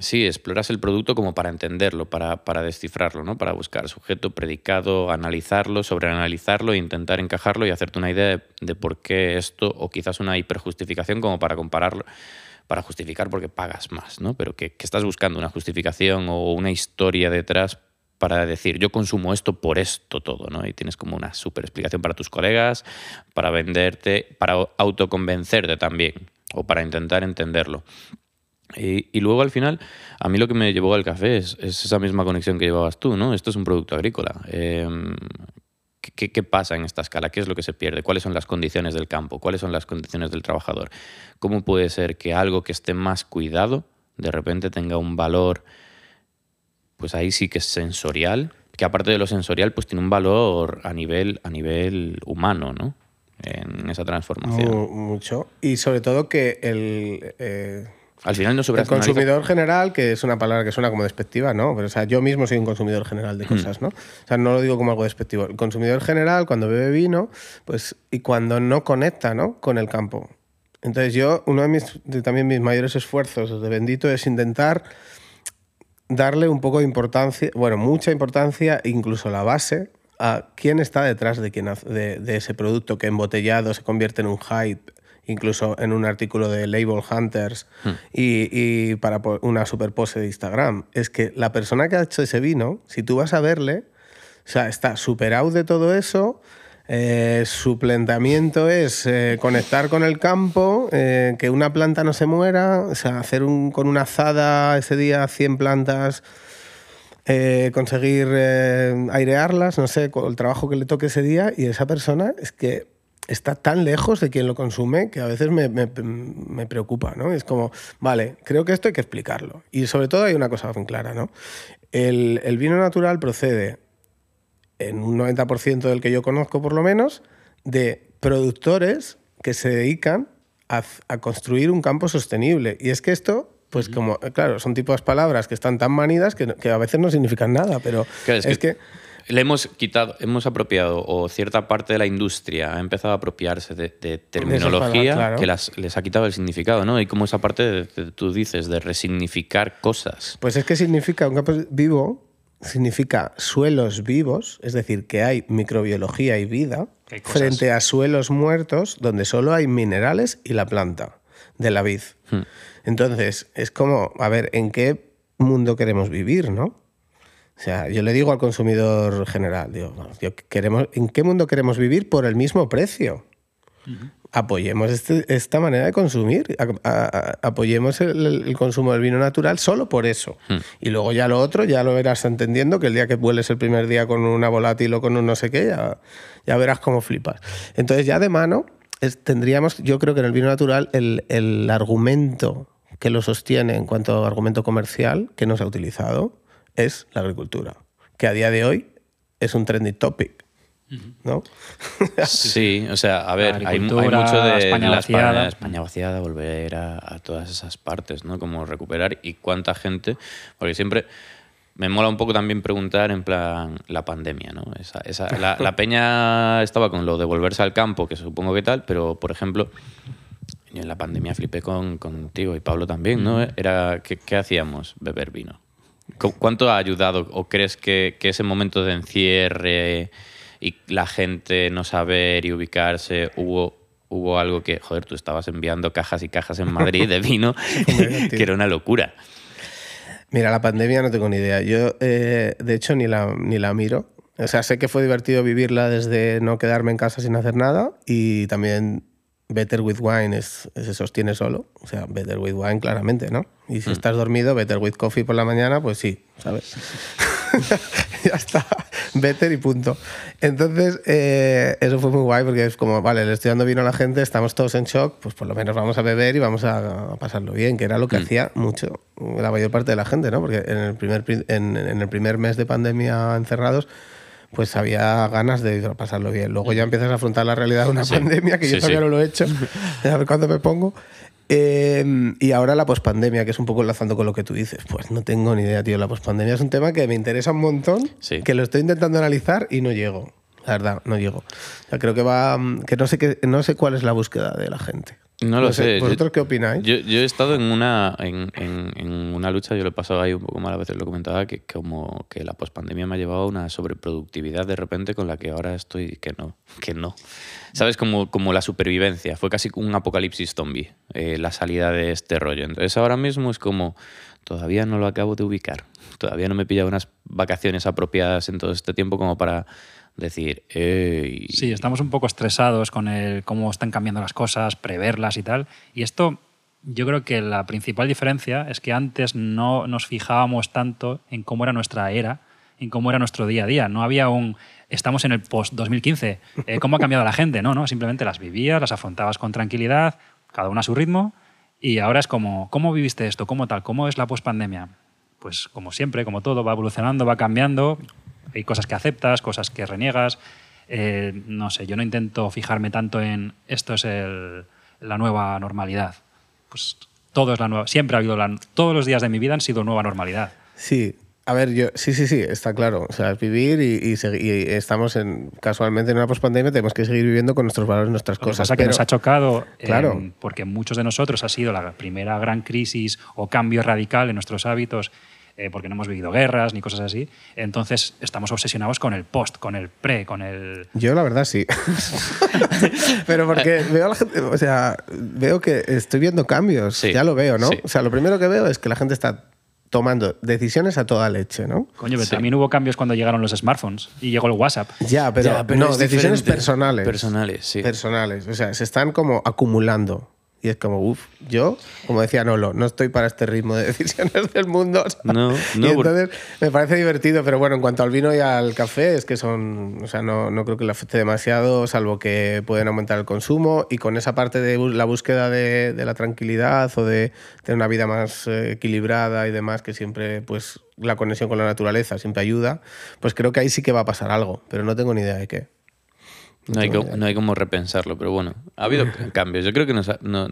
Sí, exploras el producto como para entenderlo, para descifrarlo, ¿no? Para buscar sujeto, predicado, analizarlo, sobreanalizarlo, intentar encajarlo y hacerte una idea de por qué esto, o quizás una hiperjustificación como para compararlo, para justificar porque pagas más, ¿no? Pero que estás buscando una justificación o una historia detrás para decir yo consumo esto por esto todo, ¿no? Y tienes como una súper explicación para tus colegas, para venderte, para autoconvencerte también, o para intentar entenderlo. Y luego al final, a mí lo que me llevó al café es esa misma conexión que llevabas tú, ¿no? Esto es un producto agrícola. ¿Qué pasa en esta escala? ¿Qué es lo que se pierde? ¿Cuáles son las condiciones del campo? ¿Cuáles son las condiciones del trabajador? ¿Cómo puede ser que algo que esté más cuidado de repente tenga un valor, pues ahí sí que es sensorial, que aparte de lo sensorial, pues tiene un valor a nivel humano, ¿no? En esa transformación. Mucho. Y sobre todo que al final no sobre el consumidor general, que es una palabra que suena como despectiva, ¿no? Pero, o sea, yo mismo soy un consumidor general de cosas, ¿no? O sea, no lo digo como algo despectivo. El consumidor general, cuando bebe vino, pues, y cuando no conecta, ¿no? Con el campo. Entonces yo, uno de mis mayores esfuerzos de Bendito es intentar darle un poco de importancia, bueno, mucha importancia, incluso la base, a quién está detrás de ese producto que embotellado se convierte en un hype, incluso en un artículo de Label Hunters y para una superpose de Instagram. Es que la persona que ha hecho ese vino, si tú vas a verle, o sea, está super out de todo eso, su planteamiento es conectar con el campo, que una planta no se muera, o sea, hacer con una azada ese día 100 plantas, conseguir airearlas, no sé, el trabajo que le toque ese día, y esa persona es que está tan lejos de quien lo consume que a veces me preocupa, ¿no? Es como, vale, creo que esto hay que explicarlo. Y sobre todo hay una cosa muy clara, ¿no? El vino natural procede, en un 90% del que yo conozco por lo menos, de productores que se dedican a construir un campo sostenible. Y es que esto... Pues como, claro, son tipos de palabras que están tan manidas que a veces no significan nada, pero claro, es que le hemos quitado, hemos apropiado, o cierta parte de la industria ha empezado a apropiarse de terminología que les ha quitado el significado, ¿no? Y como esa parte, tú dices, de resignificar cosas. Pues es que significa un campo vivo, significa suelos vivos, es decir, que hay microbiología y vida, frente a suelos muertos donde solo hay minerales y la planta de la vid. Entonces, es como, a ver, ¿en qué mundo queremos vivir, no? O sea, yo le digo al consumidor general, digo, ¿en qué mundo queremos vivir por el mismo precio? Apoyemos esta manera de consumir, apoyemos el consumo del vino natural solo por eso. Y luego ya lo otro, ya lo verás entendiendo, que el día que vueles el primer día con una volátil o con un no sé qué, ya verás cómo flipas. Entonces, ya de mano... tendríamos, yo creo que en el vino natural, el argumento que lo sostiene en cuanto a argumento comercial que no se ha utilizado es la agricultura, que a día de hoy es un trending topic, ¿no? Sí, o sea, a ver, hay mucho de España vaciada, volver a todas esas partes, ¿no? Como recuperar y cuánta gente, porque siempre... Me mola un poco también preguntar en plan la pandemia, ¿no? La peña estaba con lo de volverse al campo, que supongo que tal, pero, por ejemplo, yo en la pandemia flipé contigo y Pablo también, ¿no? Era, ¿qué hacíamos? Beber vino. ¿Cuánto ha ayudado o crees que ese momento de encierre y la gente no saber y ubicarse hubo algo que, joder, tú estabas enviando cajas y cajas en Madrid de vino, que era una locura? Mira, la pandemia no tengo ni idea. Yo, de hecho, ni la miro. O sea, sé que fue divertido vivirla desde no quedarme en casa sin hacer nada y también Better with Wine se sostiene solo. O sea, Better with Wine claramente, ¿no? Y si estás dormido, Better with Coffee por la mañana, pues sí, ¿sabes? Ya está. Better y punto. Entonces, eso fue muy guay porque es como, vale, le estoy dando vino a la gente, estamos todos en shock, pues por lo menos vamos a beber y vamos a pasarlo bien, que era lo que hacía mucho la mayor parte de la gente, ¿no? Porque en el primer mes de pandemia encerrados, pues había ganas de pasarlo bien. Luego ya empiezas a afrontar la realidad de una pandemia, que yo todavía no lo he hecho, a ver cuándo me pongo. Y ahora la pospandemia, que es un poco enlazando con lo que tú dices. Pues no tengo ni idea, tío. La pospandemia es un tema que me interesa un montón, sí, que lo estoy intentando analizar y no llego. La verdad, no llego. O sea, creo que va... No sé cuál es la búsqueda de la gente. No lo sé. ¿Vosotros qué opináis? Yo he estado en una lucha, yo lo he pasado ahí un poco mal, a veces lo comentaba, que como que la pospandemia me ha llevado a una sobreproductividad de repente con la que ahora estoy que no. ¿Sabes? Como la supervivencia. Fue casi un apocalipsis zombie, la salida de este rollo. Entonces ahora mismo es como... Todavía no lo acabo de ubicar. Todavía no me he pillado unas vacaciones apropiadas en todo este tiempo como para decir... Ey. Sí, estamos un poco estresados con cómo están cambiando las cosas, preverlas y tal. Y esto, yo creo que la principal diferencia es que antes no nos fijábamos tanto en cómo era nuestra era, en cómo era nuestro día a día. No había un... Estamos en el post-2015. ¿Cómo ha cambiado la gente? No, simplemente las vivías, las afrontabas con tranquilidad, cada una a su ritmo. Y ahora es como, ¿cómo viviste esto? ¿Cómo tal? ¿Cómo es la pospandemia? Pues como siempre, como todo, va evolucionando, va cambiando. Hay cosas que aceptas, cosas que reniegas. No sé, yo no intento fijarme tanto en esto es la nueva normalidad. Pues todo es la nueva... Siempre ha habido todos los días de mi vida han sido nueva normalidad. Sí. A ver, yo sí, está claro. O sea, es vivir y estamos casualmente en una pospandemia, tenemos que seguir viviendo con nuestros valores, nuestras cosas. Lo que pasa es que nos ha chocado, claro, porque muchos de nosotros ha sido la primera gran crisis o cambio radical en nuestros hábitos, porque no hemos vivido guerras ni cosas así. Entonces estamos obsesionados con el post, con el pre, con el... Yo la verdad sí. Pero porque veo a la gente, o sea, veo que estoy viendo cambios, sí, ya lo veo, ¿no? Sí. O sea, lo primero que veo es que la gente está... tomando decisiones a toda leche, ¿no? Coño, pero sí, también hubo cambios cuando llegaron los smartphones y llegó el WhatsApp. Ya, pero no, decisiones personales. Personales, sí. Personales, o sea, se están como acumulando. Y es como, uff, yo, como decía Nolo, no estoy para este ritmo de decisiones del mundo. O sea, no. Y entonces me parece divertido, pero bueno, en cuanto al vino y al café, es que son... O sea, no creo que le afecte demasiado, salvo que pueden aumentar el consumo. Y con esa parte de la búsqueda de la tranquilidad o de tener una vida más equilibrada y demás, que siempre, pues, la conexión con la naturaleza siempre ayuda, pues creo que ahí sí que va a pasar algo, pero no tengo ni idea de qué. No hay como repensarlo, pero bueno, ha habido cambios. Yo creo que no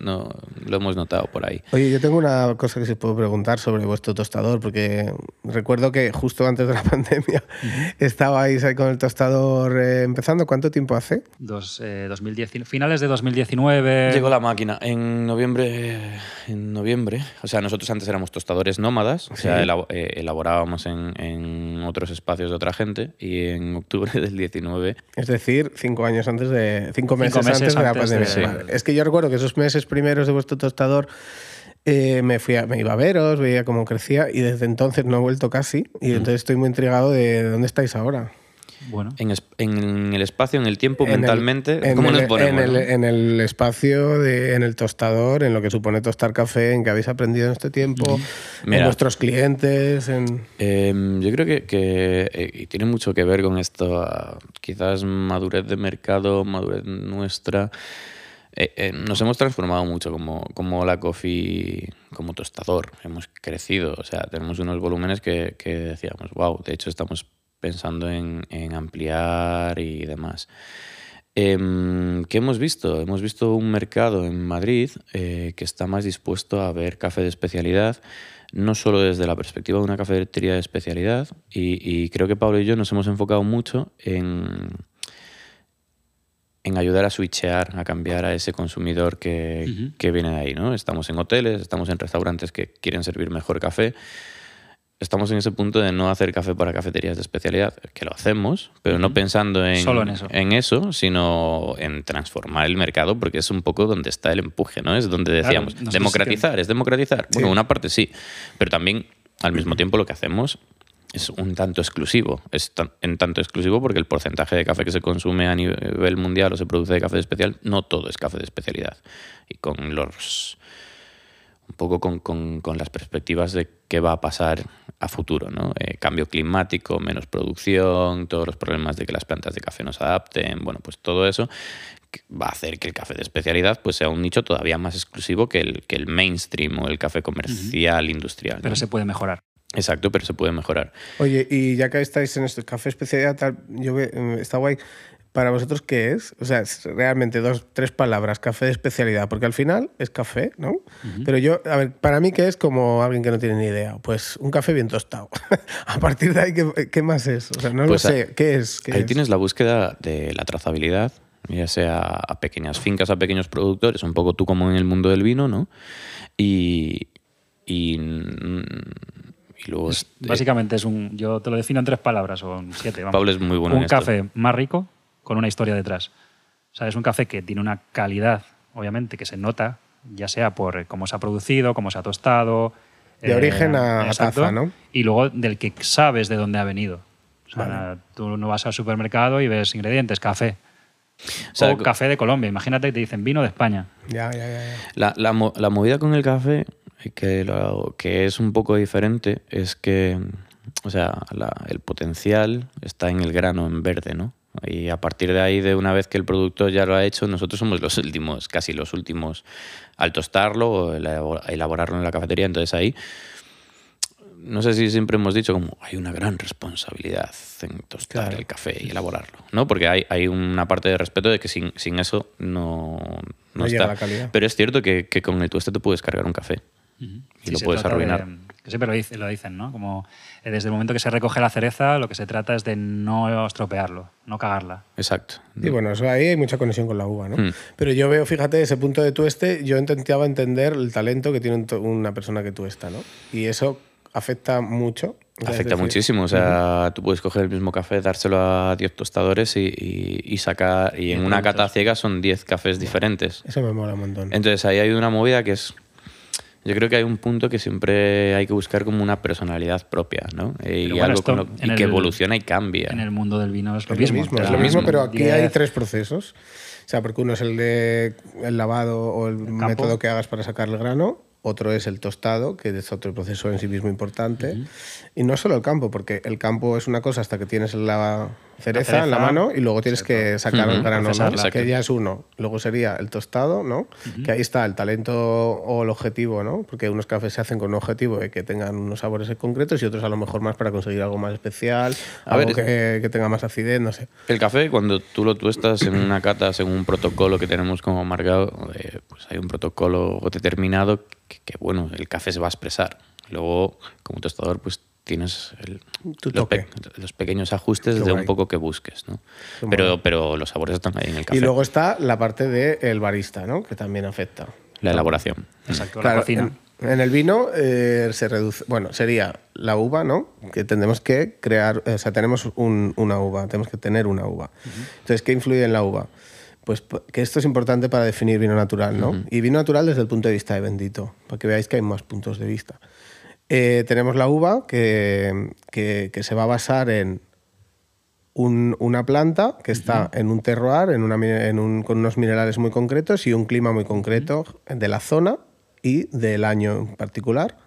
lo hemos notado por ahí. Oye, yo tengo una cosa que se puedo preguntar sobre vuestro tostador, porque recuerdo que justo antes de la pandemia estabais ahí con el tostador empezando. ¿Cuánto tiempo hace? 2019, finales de 2019. Llegó la máquina en noviembre. O sea, nosotros antes éramos tostadores nómadas, sí, o sea, elaborábamos en otros espacios de otra gente, y en octubre del 19. Es decir, 5 meses antes de la pandemia. Sí. Vale. Es que yo recuerdo que esos meses primeros de vuestro tostador me iba a veros, veía cómo crecía, y desde entonces no he vuelto casi, y entonces estoy muy intrigado de dónde estáis ahora. Bueno. En el espacio, en el tiempo, mentalmente, ¿cómo nos ponemos? En el espacio, en el tostador, en lo que supone tostar café, en que habéis aprendido en este tiempo, en vuestros clientes... yo creo que tiene mucho que ver con esto, quizás madurez de mercado, madurez nuestra... nos hemos transformado mucho como Hola Coffee, como tostador, hemos crecido, o sea, tenemos unos volúmenes que decíamos, wow, de hecho estamos... pensando en ampliar y demás. ¿Qué hemos visto? Hemos visto un mercado en Madrid que está más dispuesto a ver café de especialidad, no solo desde la perspectiva de una cafetería de especialidad, y creo que Pablo y yo nos hemos enfocado mucho en ayudar a switchear, a cambiar a ese consumidor que viene de ahí, ¿no? Estamos en hoteles, estamos en restaurantes que quieren servir mejor café. Estamos en ese punto de no hacer café para cafeterías de especialidad, que lo hacemos, pero no pensando en eso, sino en transformar el mercado, porque es un poco donde está el empuje, ¿no? Es donde decíamos, claro, democratizar. Bueno, una parte sí, pero también al mismo tiempo lo que hacemos es un tanto exclusivo. Es en tanto exclusivo porque el porcentaje de café que se consume a nivel mundial o se produce de café de especial, no todo es café de especialidad. Y con los... un poco con las perspectivas de qué va a pasar a futuro, ¿no? Cambio climático, menos producción, todos los problemas de que las plantas de café no se adapten, bueno, pues todo eso va a hacer que el café de especialidad pues sea un nicho todavía más exclusivo que el mainstream o el café comercial, industrial, ¿no? Pero se puede mejorar. Exacto, pero se puede mejorar. Oye, y ya que estáis en esto, el café especialidad, tal, está guay. ¿Para vosotros qué es? O sea, es realmente 2-3 palabras, café de especialidad, porque al final es café, ¿no? Pero yo, a ver, para mí ¿qué es? Como alguien que no tiene ni idea, pues un café bien tostado. A partir de ahí, ¿qué más es? O sea, no pues lo sé, ¿qué es? ¿Qué ahí es? Tienes la búsqueda de la trazabilidad, ya sea a pequeñas fincas, a pequeños productores, un poco tú como en el mundo del vino, ¿no? Y luego básicamente es un... Yo te lo defino en 3 palabras o en 7. Vamos. Pablo es muy bueno en esto. Un café más rico, con una historia detrás. O sea, es un café que tiene una calidad, obviamente, que se nota, ya sea por cómo se ha producido, cómo se ha tostado... De origen a taza, ¿no? Y luego del que sabes de dónde ha venido. O sea, vale. Tú no vas al supermercado y ves ingredientes, café. O café de Colombia. Imagínate que te dicen vino de España. Ya. La movida con el café, que es un poco diferente, es que, o sea, el potencial está en el grano, en verde, ¿no? Y a partir de ahí, de una vez que el producto ya lo ha hecho, nosotros somos casi los últimos al tostarlo o elaborarlo en la cafetería. Entonces ahí, no sé si siempre hemos dicho como hay una gran responsabilidad en tostar el café y elaborarlo, ¿no? Porque hay una parte de respeto de que sin eso no está. La calidad. Pero es cierto que con el tueste te puedes cargar un café y lo puedes arruinar. Que siempre lo dicen, ¿no? Como desde el momento que se recoge la cereza, lo que se trata es de no estropearlo, no cagarla. Exacto. Y bueno, eso ahí hay mucha conexión con la uva, ¿no? Pero yo veo, fíjate, ese punto de tueste, yo intentaba entender el talento que tiene una persona que tuesta, ¿no? Y eso afecta mucho. Afecta muchísimo, o sea, tú puedes coger el mismo café, dárselo a 10 tostadores y sacar... Y en una cata ciega son 10 cafés diferentes. Eso me mola un montón. Entonces ahí hay una movida que es... Yo creo que hay un punto que siempre hay que buscar como una personalidad propia, ¿no? Y bueno, algo que evoluciona y cambia. En el mundo del vino es lo mismo. Es lo mismo, pero aquí hay 3 procesos. O sea, porque uno es el lavado o el método que hagas para sacar el grano. Otro es el tostado, que es otro proceso en sí mismo importante. Y no solo el campo, porque el campo es una cosa hasta que tienes la cereza en la mano y luego tienes que sacar el grano, ¿no? Que ya es uno. Luego sería el tostado, ¿no? Que ahí está el talento o el objetivo, ¿no? Porque unos cafés se hacen con un objetivo de que tengan unos sabores concretos y otros a lo mejor más para conseguir algo más especial, que tenga más acidez, no sé. El café, cuando tú lo tuestas en una cata según un protocolo que tenemos como marcado, pues hay un protocolo determinado que bueno, el café se va a expresar. Luego, como tostador, pues tienes los pequeños ajustes de un poco que busques, ¿no? Pero los sabores están ahí en el café. Y luego está la parte del barista, ¿no? Que también afecta. La elaboración. Exacto, la cocina. En el vino se reduce... Bueno, sería la uva, ¿no? Que tendremos que crear... O sea, tenemos una uva, tenemos que tener una uva. Entonces, ¿qué influye en la uva? Pues que esto es importante para definir vino natural, ¿no? Y vino natural desde el punto de vista de Bendito, para que veáis que hay más puntos de vista. Tenemos la uva que se va a basar en una planta que está en un terroir, con unos minerales muy concretos y un clima muy concreto de la zona y del año en particular.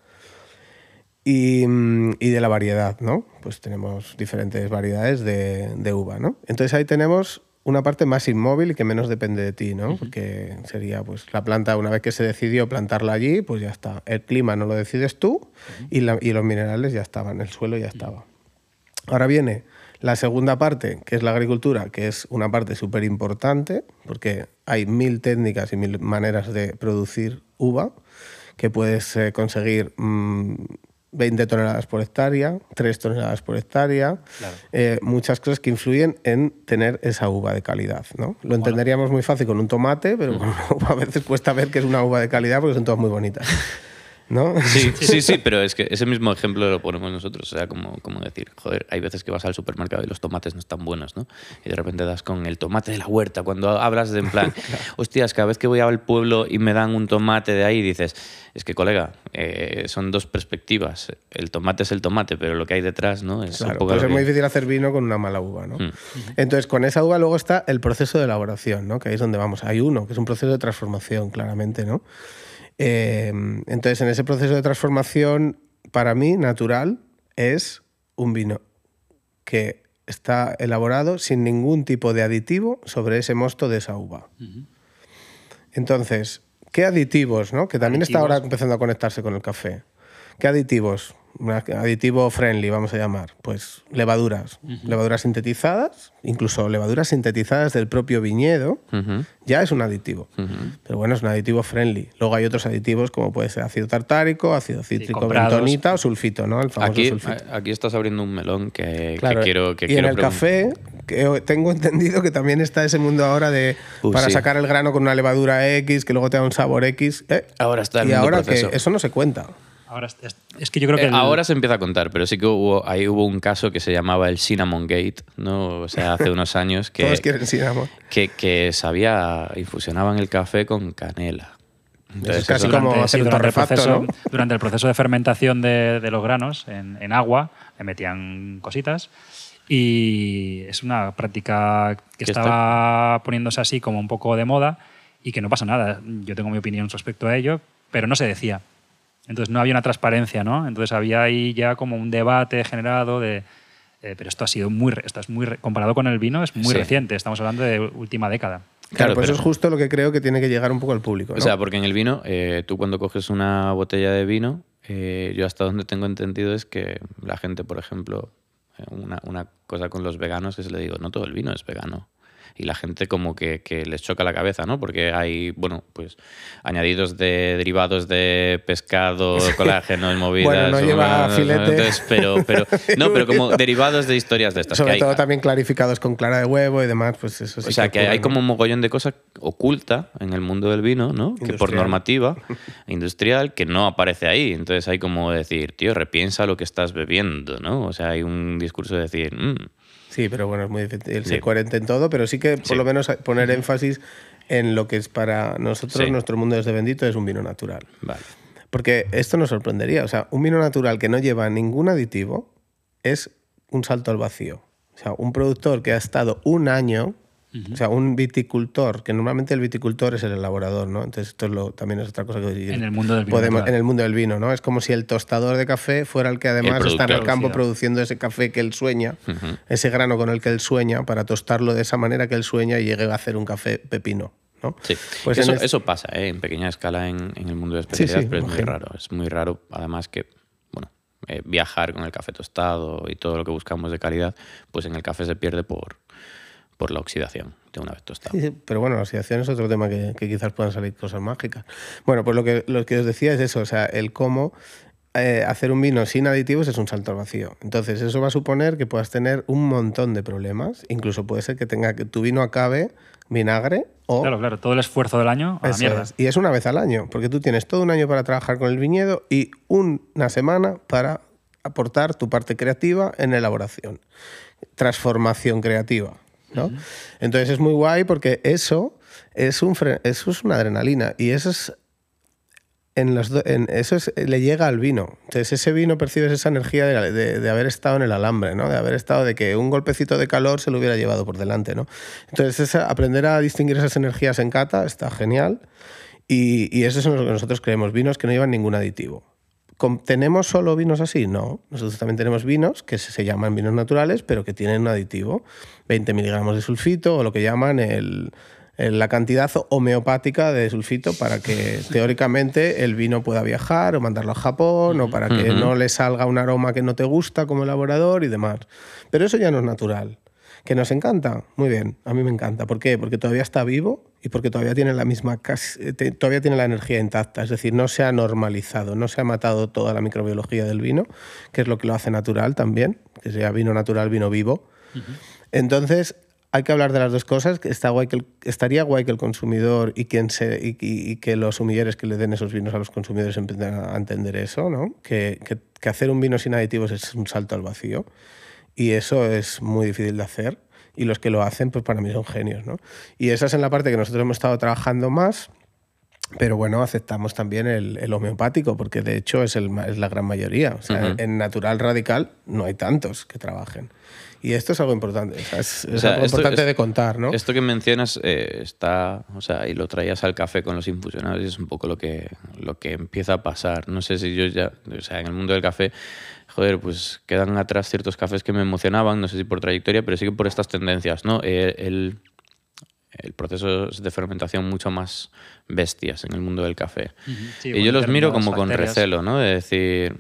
Y de la variedad, ¿no? Pues tenemos diferentes variedades de uva, ¿no? Entonces ahí tenemos una parte más inmóvil y que menos depende de ti, ¿no? Porque sería pues la planta, una vez que se decidió plantarla allí, pues ya está. El clima no lo decides tú y los minerales ya estaban, el suelo ya estaba. Ahora viene La segunda parte, que es la agricultura, que es una parte súper importante, porque hay 1000 técnicas y 1000 maneras de producir uva, que puedes conseguir 20 toneladas por hectárea, 3 toneladas por hectárea, claro. Muchas cosas que influyen en tener esa uva de calidad, ¿no? Lo entenderíamos muy fácil con un tomate, pero con una uva a veces cuesta ver que es una uva de calidad porque son todas muy bonitas, ¿no? Sí, sí, sí, pero es que ese mismo ejemplo lo ponemos nosotros, o sea, como decir, joder, hay veces que vas al supermercado y los tomates no están buenos, ¿no? Y de repente das con el tomate de la huerta, cuando hablas de en plan, hostias, cada vez que voy al pueblo y me dan un tomate de ahí, dices, es que colega, son dos perspectivas, el tomate es el tomate, pero lo que hay detrás, ¿no? Es claro, pues es muy difícil hacer vino con una mala uva, ¿no? Mm. Entonces, con esa uva luego está el proceso de elaboración, ¿no? Que ahí es donde vamos, hay uno, que es un proceso de transformación, claramente, ¿no? Entonces, en ese proceso de transformación, para mí, natural, es un vino que está elaborado sin ningún tipo de aditivo sobre ese mosto de esa uva. Uh-huh. Entonces, ¿qué aditivos, no? Que también está ahora empezando a conectarse con el café. ¿Qué aditivos? Un aditivo friendly, vamos a llamar. Pues levaduras. Uh-huh. Levaduras sintetizadas, incluso levaduras sintetizadas del propio viñedo, uh-huh. ya es un aditivo. Uh-huh. Pero bueno, es un aditivo friendly. Luego hay otros aditivos como puede ser ácido tartárico, ácido cítrico, bentonita o sulfito, ¿no? El famoso sulfito. Aquí estás abriendo un melón que, claro, que quiero que y quiero en el café, que tengo entendido que también está ese mundo ahora de para sí. sacar el grano con una levadura X, que luego te da un sabor X. Ahora está el mundo proceso. Que eso no se cuenta. Ahora, es que yo creo que ahora se empieza a contar, pero sí que hubo un caso que se llamaba el Cinnamon Gate, ¿no? O sea, hace unos años que todos quieren cinnamon. Que sabía, infusionaban el café con canela. Entonces, es casi eso, como hacer un torrefacto, ¿no? Durante el proceso de fermentación de los granos en agua le metían cositas y es una práctica que estaba poniéndose así como un poco de moda y que no pasa nada. Yo tengo mi opinión respecto a ello, pero no se decía. Entonces no había una transparencia, ¿no? Entonces había ahí ya como un debate generado de... pero esto ha sido muy comparado con el vino, es muy reciente. Estamos hablando de última década. Claro, pues pero, eso es justo lo que creo que tiene que llegar un poco al público, ¿no? O sea, porque en el vino, tú cuando coges una botella de vino, yo hasta donde tengo entendido es que la gente, por ejemplo, una cosa con los veganos que se le digo, no todo el vino es vegano. Y la gente como que les choca la cabeza, ¿no? Porque hay, bueno, pues añadidos de derivados de pescado, colágenos, movidas... Bueno, no lleva filete. Entonces, pero como derivados de historias de estas. Sobre que todo hay, también clarificados con clara de huevo y demás, pues eso sí. O sea, que hay como un mogollón de cosas oculta en el mundo del vino, ¿no? Industrial. Que por normativa industrial que no aparece ahí. Entonces hay como decir, tío, repiensa lo que estás bebiendo, ¿no? O sea, hay un discurso de decir... Sí, pero bueno, es muy difícil ser coherente en todo, pero sí que por lo menos poner énfasis en lo que es para nosotros, nuestro mundo desde Bendito, es un vino natural. Vale. Porque esto nos sorprendería. O sea, un vino natural que no lleva ningún aditivo es un salto al vacío. O sea, un productor que ha estado un año, o sea, un viticultor, que normalmente el viticultor es el elaborador, ¿no? Entonces esto es también es otra cosa que en el mundo del vino, en el mundo del vino, ¿no? Es como si el tostador de café fuera el que además está en el campo produciendo ese café que él sueña, ese grano con el que él sueña, para tostarlo de esa manera que él sueña y llegue a hacer un café pepino, ¿no? Sí, pues eso pasa, ¿eh? En pequeña escala en el mundo de especialidades, pero es muy raro. Es muy raro, además que, bueno, viajar con el café tostado y todo lo que buscamos de calidad, pues en el café se pierde por la oxidación de una vez tostado. Sí, pero bueno, la oxidación es otro tema que quizás puedan salir cosas mágicas. Bueno, pues lo que os decía es eso, o sea, el cómo hacer un vino sin aditivos es un salto al vacío. Entonces eso va a suponer que puedas tener un montón de problemas, incluso puede ser que tu vino acabe vinagre o... Claro, todo el esfuerzo del año a la mierda. Y es una vez al año, porque tú tienes todo un año para trabajar con el viñedo y una semana para aportar tu parte creativa en elaboración, transformación creativa, ¿no? Uh-huh. Entonces es muy guay porque eso es una adrenalina y eso es le llega al vino. Entonces ese vino percibes esa energía de haber estado en el alambre, ¿no? De haber estado, de que un golpecito de calor se lo hubiera llevado por delante, ¿no? Entonces aprender a distinguir esas energías en cata está genial y eso es lo que nosotros creemos, vinos que no llevan ningún aditivo. ¿Tenemos solo vinos así? No. Nosotros también tenemos vinos que se llaman vinos naturales, pero que tienen un aditivo. 20 miligramos de sulfito o lo que llaman el la cantidad homeopática de sulfito para que teóricamente el vino pueda viajar o mandarlo a Japón o para que no le salga un aroma que no te gusta como elaborador y demás. Pero eso ya no es natural. ¿Que nos encanta? Muy bien, a mí me encanta. ¿Por qué? Porque todavía está vivo y porque todavía tiene todavía tiene la energía intacta. Es decir, no se ha normalizado, no se ha matado toda la microbiología del vino, que es lo que lo hace natural también, que sea vino natural, vino vivo. Entonces, hay que hablar de las dos cosas. Estaría guay que el consumidor y que los sumilleres que le den esos vinos a los consumidores empiecen a entender eso, ¿no? Que hacer un vino sin aditivos es un salto al vacío. Y eso es muy difícil de hacer. Y los que lo hacen, pues para mí son genios, ¿no? Y esa es en la parte que nosotros hemos estado trabajando más. Pero bueno, aceptamos también el homeopático, porque de hecho es la gran mayoría. O sea, en natural radical no hay tantos que trabajen. Y esto es algo importante. O sea, es algo importante de contar, ¿no? Esto que mencionas está... O sea, y lo traías al café con los infusionados y es un poco lo que empieza a pasar. No sé si yo ya... O sea, en el mundo del café... Joder, pues quedan atrás ciertos cafés que me emocionaban, no sé si por trayectoria, pero sí que por estas tendencias, ¿no? El proceso de fermentación mucho más bestias en el mundo del café. Sí, y yo los miro como con recelo, ¿no? De decir,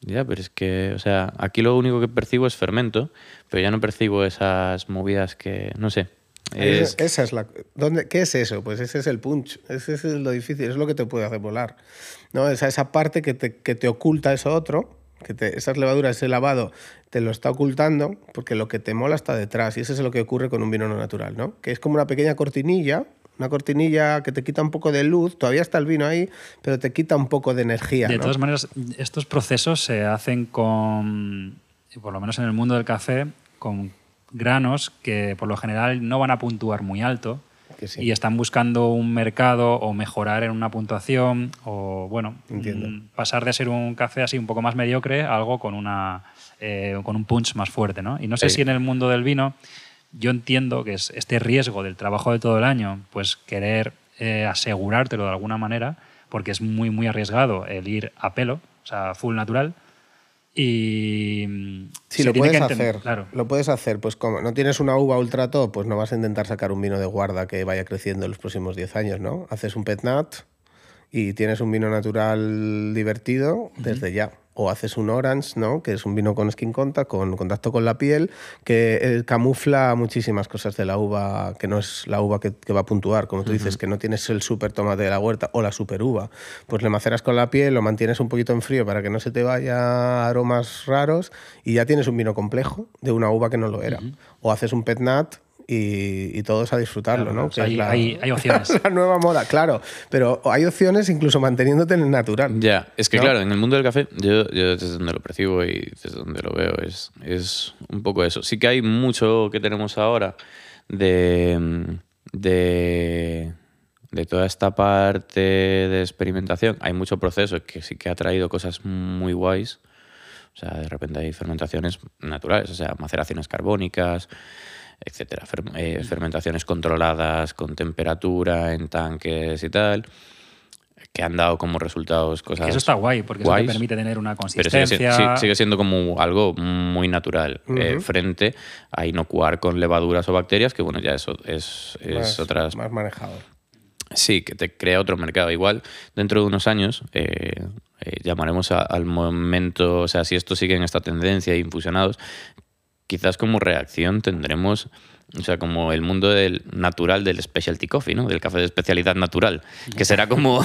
ya, pero es que, o sea, aquí lo único que percibo es fermento, pero ya no percibo esas movidas que, no sé. ¿Qué es eso? Pues ese es el punch, ese es lo difícil, es lo que te puede hacer volar, ¿no? Esa parte que te oculta eso otro. Esas levaduras, ese lavado, te lo está ocultando porque lo que te mola está detrás y eso es lo que ocurre con un vino no natural, ¿no? Que es como una pequeña cortinilla, que te quita un poco de luz, todavía está el vino ahí, pero te quita un poco de energía, ¿no? De todas maneras, estos procesos se hacen con, por lo menos en el mundo del café, con granos que por lo general no van a puntuar muy alto. Sí. Y están buscando un mercado o mejorar en una puntuación o, bueno, pasar de ser un café así un poco más mediocre a algo con un punch más fuerte, ¿no? Y no sé si en el mundo del vino yo entiendo que es este riesgo del trabajo de todo el año, pues querer asegurártelo de alguna manera, porque es muy, muy arriesgado el ir a pelo, o sea, full natural. Y sí, lo puedes hacer, pues como no tienes una uva ultra top, pues no vas a intentar sacar un vino de guarda que vaya creciendo en los próximos 10 años, ¿no? Haces un pet nat y tienes un vino natural divertido desde ya. O haces un orange, ¿no? Que es un vino con skin contact, con contacto con la piel, que camufla muchísimas cosas de la uva, que no es la uva que va a puntuar. Como tú dices, que no tienes el super tomate de la huerta o la super uva. Pues le maceras con la piel, lo mantienes un poquito en frío para que no se te vaya aromas raros y ya tienes un vino complejo de una uva que no lo era. O haces un pet nat y todos a disfrutarlo, claro, ¿no? O sea, hay opciones. La nueva moda, claro. Pero hay opciones incluso manteniéndote en el natural. Ya, es que, ¿no? Claro, en el mundo del café, yo desde donde lo percibo y desde donde lo veo es un poco eso. Sí que hay mucho que tenemos ahora de toda esta parte de experimentación. Hay mucho proceso que sí que ha traído cosas muy guays. O sea, de repente hay fermentaciones naturales, o sea, maceraciones carbónicas, etcétera, fermentaciones controladas con temperatura en tanques y tal, que han dado como resultados cosas guays. Eso está guay, porque guays, eso te permite tener una consistencia. Pero sigue siendo como algo muy natural, frente a inocuar con levaduras o bacterias, que bueno, ya eso es otras... Más manejado. Sí, que te crea otro mercado. Igual, dentro de unos años, llamaremos al momento, o sea, si esto sigue en esta tendencia de infusionados, quizás como reacción tendremos, o sea, como el mundo del natural del specialty coffee, ¿no? Del café de especialidad natural, que será como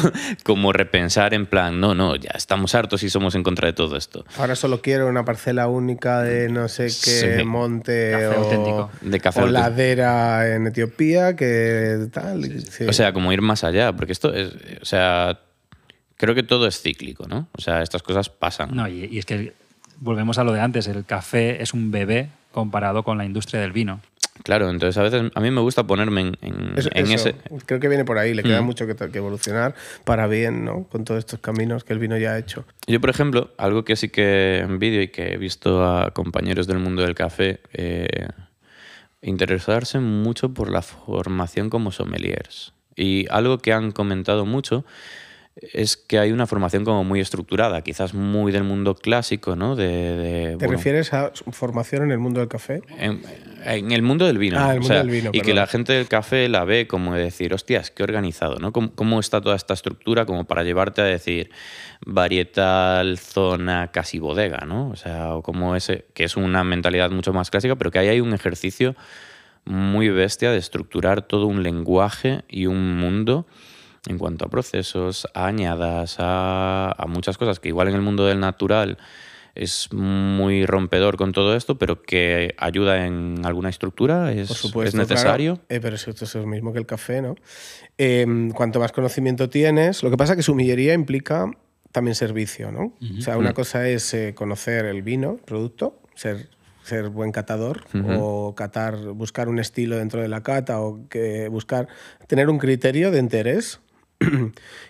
repensar en plan, no, ya estamos hartos y somos en contra de todo esto. Ahora solo quiero una parcela única de no sé qué monte café auténtico. De café o ladera en Etiopía, que tal. Sí. O sea, como ir más allá, porque esto es, o sea, creo que todo es cíclico, ¿no? O sea, estas cosas pasan. No, y es que volvemos a lo de antes, el café es un bebé comparado con la industria del vino. Claro, entonces a veces a mí me gusta ponerme en eso. Creo que viene por ahí, le queda mucho que evolucionar para bien, ¿no? Con todos estos caminos que el vino ya ha hecho. Yo, por ejemplo, algo que sí que envidio y que he visto a compañeros del mundo del café interesarse mucho por la formación como sommeliers. Y algo que han comentado mucho es que hay una formación como muy estructurada, quizás muy del mundo clásico, ¿no? ¿Te refieres a formación en el mundo del café? En el mundo del vino. Ah, el mundo del vino, perdón. Y que la gente del café la ve como de decir, hostias, qué organizado, ¿no? ¿Cómo está toda esta estructura como para llevarte a decir varietal, zona, casi bodega, ¿no? O sea, o como ese, que es una mentalidad mucho más clásica, pero que ahí hay un ejercicio muy bestia de estructurar todo un lenguaje y un mundo en cuanto a procesos, a añadas, a muchas cosas que igual en el mundo del natural es muy rompedor con todo esto, pero que ayuda en alguna estructura, por supuesto, es necesario. Claro. Pero esto es lo mismo que el café, ¿no? Cuanto más conocimiento tienes, lo que pasa es que sumillería implica también servicio, ¿no? Uh-huh. O sea, una cosa es conocer el vino, el producto, ser buen catador, uh-huh, o catar, buscar un estilo dentro de la cata, o tener un criterio de interés.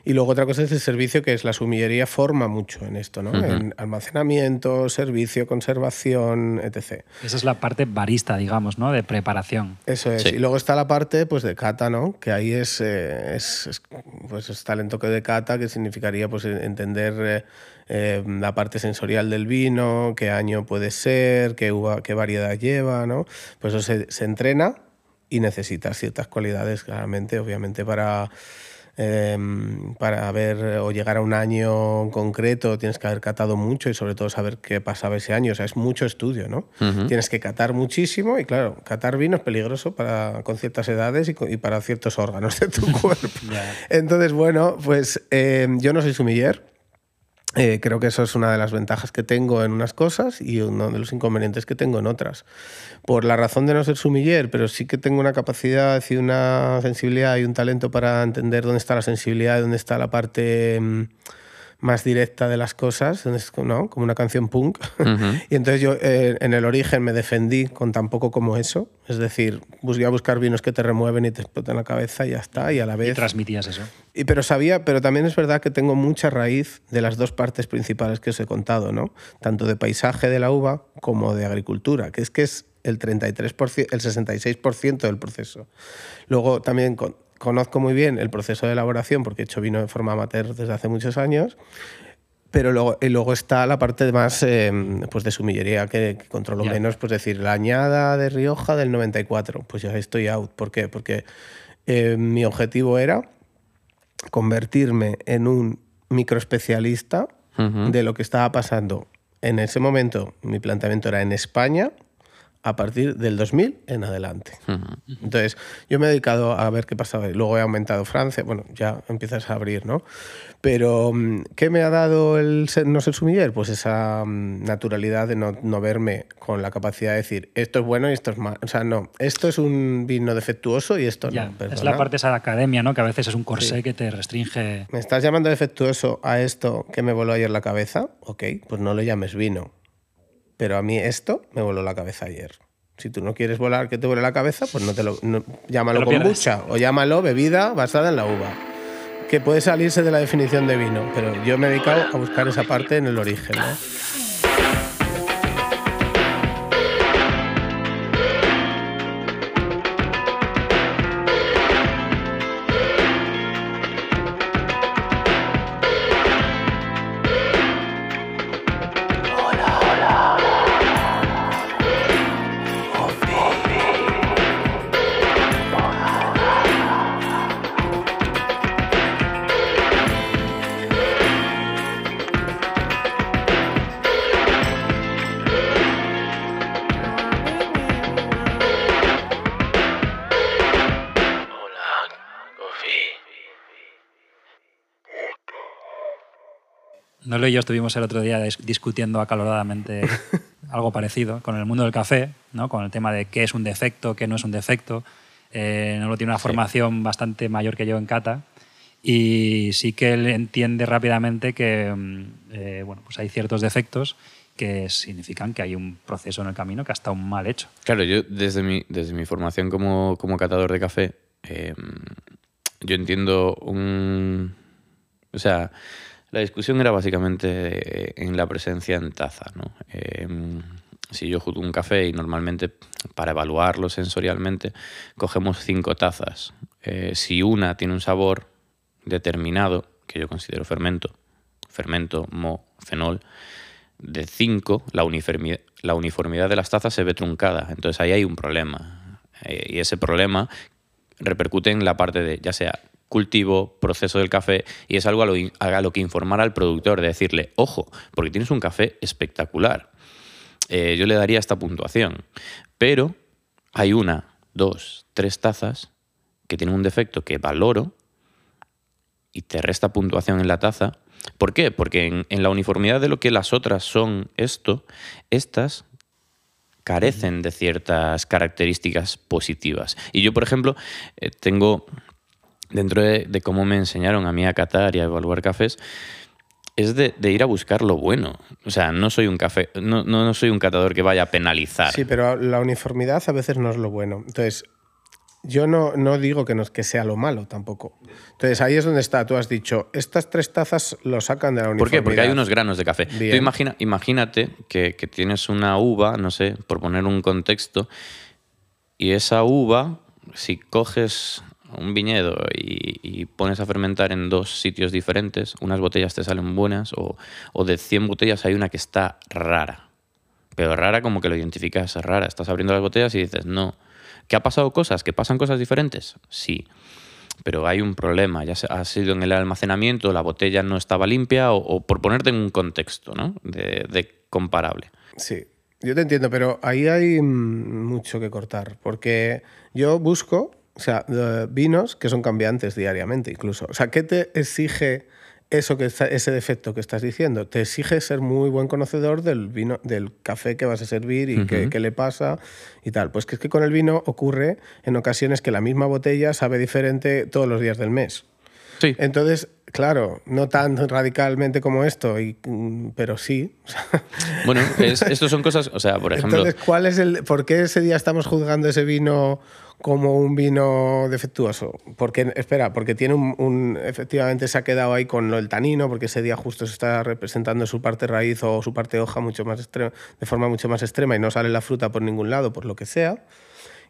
Y luego otra cosa es el servicio, que es la sumillería forma mucho en esto, ¿no? Uh-huh. En almacenamiento, servicio, conservación, etc. Esa es la parte barista, digamos, ¿no? De preparación. Eso es. Sí. Y luego está la parte, pues, de cata, ¿no? Que ahí pues está el toque de cata, que significaría, pues, entender la parte sensorial del vino, qué año puede ser, qué uva, qué variedad lleva, ¿no? Pues eso se entrena y necesita ciertas cualidades, claramente, obviamente, para ver o llegar a un año en concreto tienes que haber catado mucho y sobre todo saber qué pasaba ese año. O sea, es mucho estudio, ¿no? Uh-huh. Tienes que catar muchísimo y, claro, catar vino es peligroso con ciertas edades y para ciertos órganos de tu cuerpo. Yeah. Entonces, bueno, pues yo no soy sumiller. Creo que eso es una de las ventajas que tengo en unas cosas y uno de los inconvenientes que tengo en otras. Por la razón de no ser sumiller, pero sí que tengo una capacidad y una sensibilidad y un talento para entender dónde está la sensibilidad, dónde está la parte más directa de las cosas, ¿no? Como una canción punk. Uh-huh. Y entonces yo en el origen me defendí con tan poco como eso. Es decir, voy a buscar vinos que te remueven y te explotan la cabeza y ya está. Y a la vez... Y transmitías eso. Pero también es verdad que tengo mucha raíz de las dos partes principales que os he contado, ¿no? Tanto de paisaje de la uva como de agricultura, que es el 33%, el 66% del proceso. Luego también... Conozco muy bien el proceso de elaboración porque he hecho vino de forma amateur desde hace muchos años, pero luego está la parte más pues de sumillería que controlo menos, pues decir, la añada de Rioja del 94, pues ya estoy out. ¿Por qué? Porque mi objetivo era convertirme en un microespecialista, uh-huh, de lo que estaba pasando. En ese momento mi planteamiento era en España, a partir del 2000 en adelante. Uh-huh. Entonces, yo me he dedicado a ver qué pasaba. Luego he aumentado Francia. Bueno, ya empiezas a abrir, ¿no? Pero, ¿qué me ha dado el no ser sumiller? Pues esa naturalidad de no verme con la capacidad de decir, esto es bueno y esto es malo. O sea, no, esto es un vino defectuoso y esto ya, no. Perdona. Es la parte esa de academia, ¿no? Que a veces es un corsé, sí, que te restringe. ¿Me estás llamando defectuoso a esto que me voló ayer la cabeza? Ok, pues no lo llames vino. Pero a mí esto me voló la cabeza ayer. Si tú no quieres volar que te vuele la cabeza, pues llámalo kombucha o llámalo bebida basada en la uva. Que puede salirse de la definición de vino, pero yo me he dedicado a buscar esa parte en el origen, ¿no? Nolo y yo estuvimos el otro día discutiendo acaloradamente algo parecido con el mundo del café, ¿no? Con el tema de qué es un defecto, qué no es un defecto. Nolo tiene una formación bastante mayor que yo en cata y sí que él entiende rápidamente que bueno, pues hay ciertos defectos que significan que hay un proceso en el camino que ha estado mal hecho. Claro, yo desde mi formación como catador de café, yo entiendo o sea... La discusión era básicamente en la presencia en taza, ¿no? Si yo juzgo un café y normalmente para evaluarlo sensorialmente cogemos 5 tazas. Si una tiene un sabor determinado, que yo considero fermento, moho, fenol, de 5, la uniformidad de las tazas se ve truncada. Entonces ahí hay un problema. Y ese problema repercute en la parte de, ya sea cultivo, proceso del café, y es algo a lo que informar al productor, de decirle, ojo, porque tienes un café espectacular. Yo le daría esta puntuación. Pero hay 1, 2, 3 tazas que tienen un defecto que valoro y te resta puntuación en la taza. ¿Por qué? Porque en la uniformidad de lo que las otras son estas carecen de ciertas características positivas. Y yo, por ejemplo, tengo, dentro de cómo me enseñaron a mí a catar y a evaluar cafés, es de ir a buscar lo bueno. O sea, no soy un catador que vaya a penalizar. Sí, pero la uniformidad a veces no es lo bueno. Entonces, yo no digo que sea lo malo tampoco. Entonces, ahí es donde está. Tú has dicho, estas 3 tazas lo sacan de la uniformidad. ¿Por qué? Porque hay unos granos de café. Bien. Tú imagínate que tienes una uva, no sé, por poner un contexto, y esa uva, si coges un viñedo y pones a fermentar en 2 sitios diferentes, unas botellas te salen buenas, o de 100 botellas hay una que está rara. Pero rara como que lo identificas rara. Estás abriendo las botellas y dices, no. ¿Que ha pasado cosas? ¿Que pasan cosas diferentes? Sí. Pero hay un problema. Ya ha sido en el almacenamiento, la botella no estaba limpia, o por ponerte en un contexto, ¿no? de comparable. Sí. Yo te entiendo, pero ahí hay mucho que cortar. Porque yo busco... O sea, vinos que son cambiantes diariamente incluso. O sea, ¿qué te exige ese defecto que estás diciendo? Te exige ser muy buen conocedor del vino, del café que vas a servir y qué le pasa y tal. Pues que es que con el vino ocurre en ocasiones que la misma botella sabe diferente todos los días del mes. Sí. Entonces, claro, no tan radicalmente como esto, pero sí. Bueno, esto son cosas, o sea, por ejemplo... Entonces, ¿por qué ese día estamos juzgando ese vino como un vino defectuoso? Porque tiene efectivamente se ha quedado ahí con el tanino, porque ese día justo se está representando su parte raíz o su parte hoja mucho más extrema, de forma mucho más extrema, y no sale la fruta por ningún lado, por lo que sea,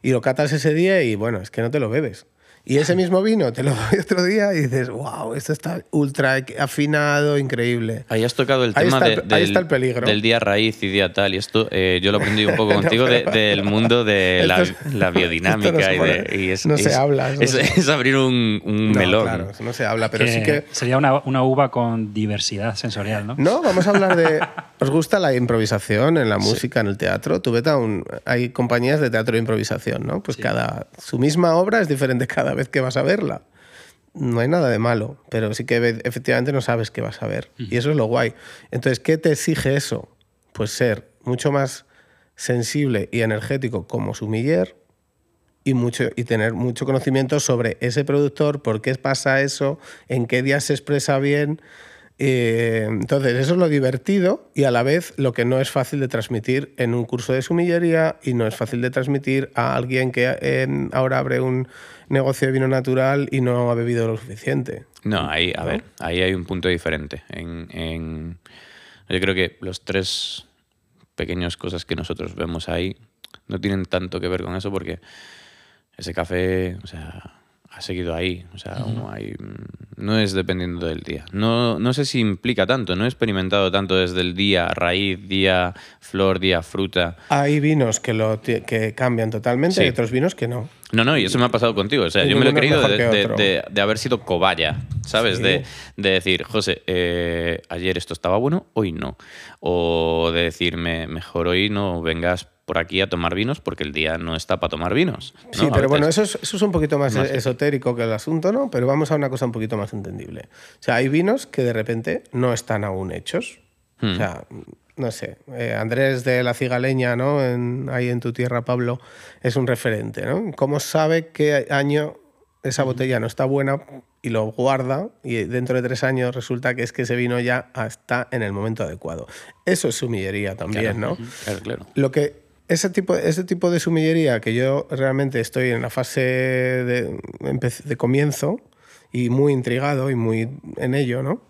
y lo catas ese día y, bueno, es que no te lo bebes. Y ese mismo vino te lo doy otro día y dices, wow, esto está ultra afinado, increíble. Ahí has tocado el tema del día raíz y día tal. Y esto yo lo aprendí un poco contigo del mundo de la biodinámica. No se habla. Es abrir un melón. Claro, no se habla, pero sí que... Sería una uva con diversidad sensorial, ¿no? No, vamos a hablar de... ¿Os gusta la improvisación en la música, en el teatro? Tú vete hay compañías de teatro de improvisación, ¿no? Pues su misma obra es diferente cada vez que vas a verla. No hay nada de malo, pero sí que efectivamente no sabes qué vas a ver. Y eso es lo guay. Entonces, ¿qué te exige eso? Pues ser mucho más sensible y energético como sommelier y tener mucho conocimiento sobre ese productor, por qué pasa eso, en qué días se expresa bien. Entonces, eso es lo divertido y a la vez lo que no es fácil de transmitir en un curso de sumillería y no es fácil de transmitir a alguien que ahora abre un negocio de vino natural y no ha bebido lo suficiente. No, ahí, a ver, ahí hay un punto diferente. Yo creo que los 3 pequeñas cosas que nosotros vemos ahí no tienen tanto que ver con eso, porque ese café, o sea, ha seguido ahí. O sea, no es dependiendo del día. No sé si implica tanto, no he experimentado tanto desde el día raíz, día flor, día fruta. Hay vinos que cambian totalmente y otros vinos que no. No, y eso me ha pasado contigo. O sea, yo me lo he creído de haber sido cobaya, ¿sabes? Sí. De decir, José, ayer esto estaba bueno, hoy no. O de decirme, mejor hoy no vengas por aquí a tomar vinos porque el día no está para tomar vinos, ¿no? Sí, pero bueno, eso es un poquito más esotérico que el asunto, ¿no? Pero vamos a una cosa un poquito más entendible. O sea, hay vinos que de repente no están aún hechos. O sea, no sé, Andrés de la Cigaleña, ¿no? Ahí en tu tierra, Pablo, es un referente, ¿no? ¿Cómo sabe qué año esa botella no está buena y lo guarda y dentro de 3 años resulta que es que ese vino ya está en el momento adecuado? Eso es sumillería también, claro, ¿no? Claro. Ese tipo de sumillería que yo realmente estoy en la fase de comienzo y muy intrigado y muy en ello, ¿no?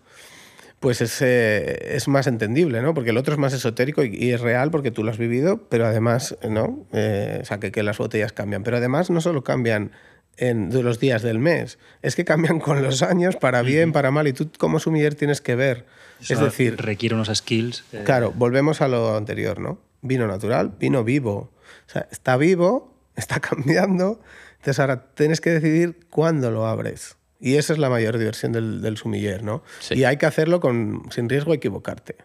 Pues es más entendible, ¿no? Porque el otro es más esotérico y es real porque tú lo has vivido, pero además, ¿no? O sea, que las botellas cambian. Pero además no solo cambian de los días del mes. Es que cambian con los años, para bien, para mal, y tú como sumiller tienes que ver. Eso es decir, requiere unos skills. Claro, volvemos a lo anterior, ¿no? Vino natural, vino vivo. O sea, está vivo, está cambiando. Entonces ahora tienes que decidir cuándo lo abres. Y esa es la mayor diversión del sumiller, ¿no? Sí. Y hay que hacerlo sin riesgo a equivocarte.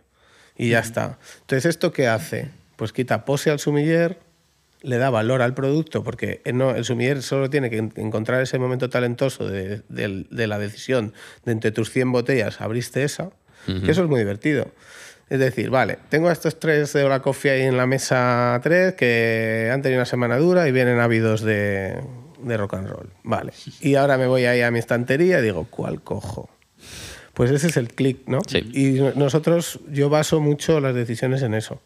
Y ya está. Entonces, ¿esto qué hace? Pues quita pose al sumiller, le da valor al producto, porque el sumiller solo tiene que encontrar ese momento talentoso de la decisión de entre tus 100 botellas abriste esa, que eso es muy divertido. Es decir, vale, tengo a estos 3 de Hola Coffee ahí en la mesa 3 que han tenido una semana dura y vienen ávidos de rock and roll. Vale, y ahora me voy ahí a mi estantería y digo, ¿cuál cojo? Pues ese es el click, ¿no? Sí. Y yo baso mucho las decisiones en eso.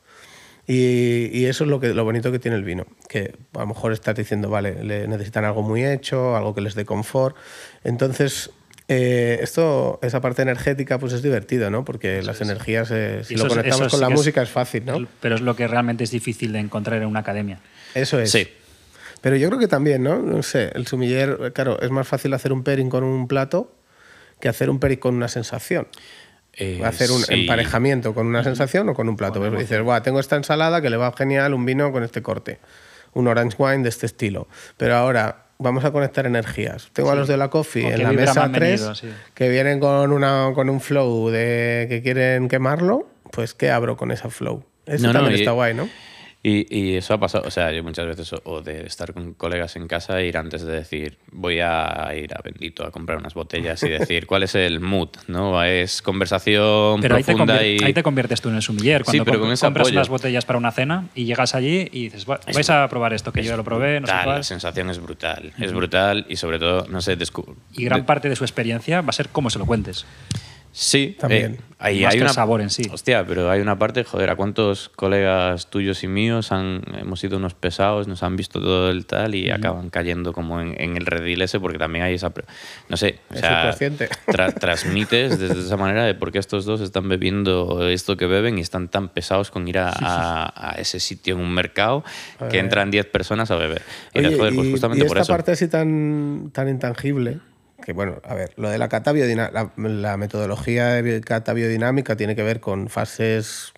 Y eso es lo bonito que tiene el vino, que a lo mejor estás diciendo, vale, necesitan algo muy hecho, algo que les dé confort. Entonces, esa parte energética pues es divertido, ¿no? Porque las energías, si lo conectamos con la música, es fácil, ¿no? Pero es lo que realmente es difícil de encontrar en una academia. Eso es. Sí. Pero yo creo que también, ¿no? No sé, el sumiller, claro, es más fácil hacer un pairing con un plato que hacer un pairing con una sensación. Hacer un emparejamiento con una sensación o con un plato. Bueno, pues dices, guau, tengo esta ensalada que le va genial un vino con este corte, un orange wine de este estilo. Pero ahora vamos a conectar energías. Tengo a los de la Coffee en la mesa 3 que vienen con un flow que quieren quemarlo, pues ¿qué abro con esa flow? Eso también está guay, ¿no? Y eso ha pasado, o sea, yo muchas veces, o de estar con colegas en casa e ir antes de decir, voy a ir a Bendito a comprar unas botellas y decir, ¿cuál es el mood? ¿No? Es conversación profunda. Ahí te conviertes tú en el sumiller. Cuando compras unas botellas para una cena y llegas allí y dices, vais a probar esto, que yo ya lo probé, no sé cuál. La sensación es brutal, es brutal y sobre todo, no sé, y gran parte de su experiencia va a ser cómo se lo cuentes. Sí, también. Más hay que el sabor en sí. Hostia, pero hay una parte, joder, ¿a cuántos colegas tuyos y míos hemos sido unos pesados, nos han visto todo el tal y acaban cayendo como en el redil ese? Porque también hay esa... No sé, o sea, transmites desde esa manera de por qué estos dos están bebiendo esto que beben y están tan pesados con ir a ese sitio en un mercado que entran 10 personas a beber. Oye, joder, pues justamente por eso. Y esta parte así tan intangible... Que bueno, a ver, lo de la cata biodinámica, la metodología de cata biodinámica tiene que ver con fases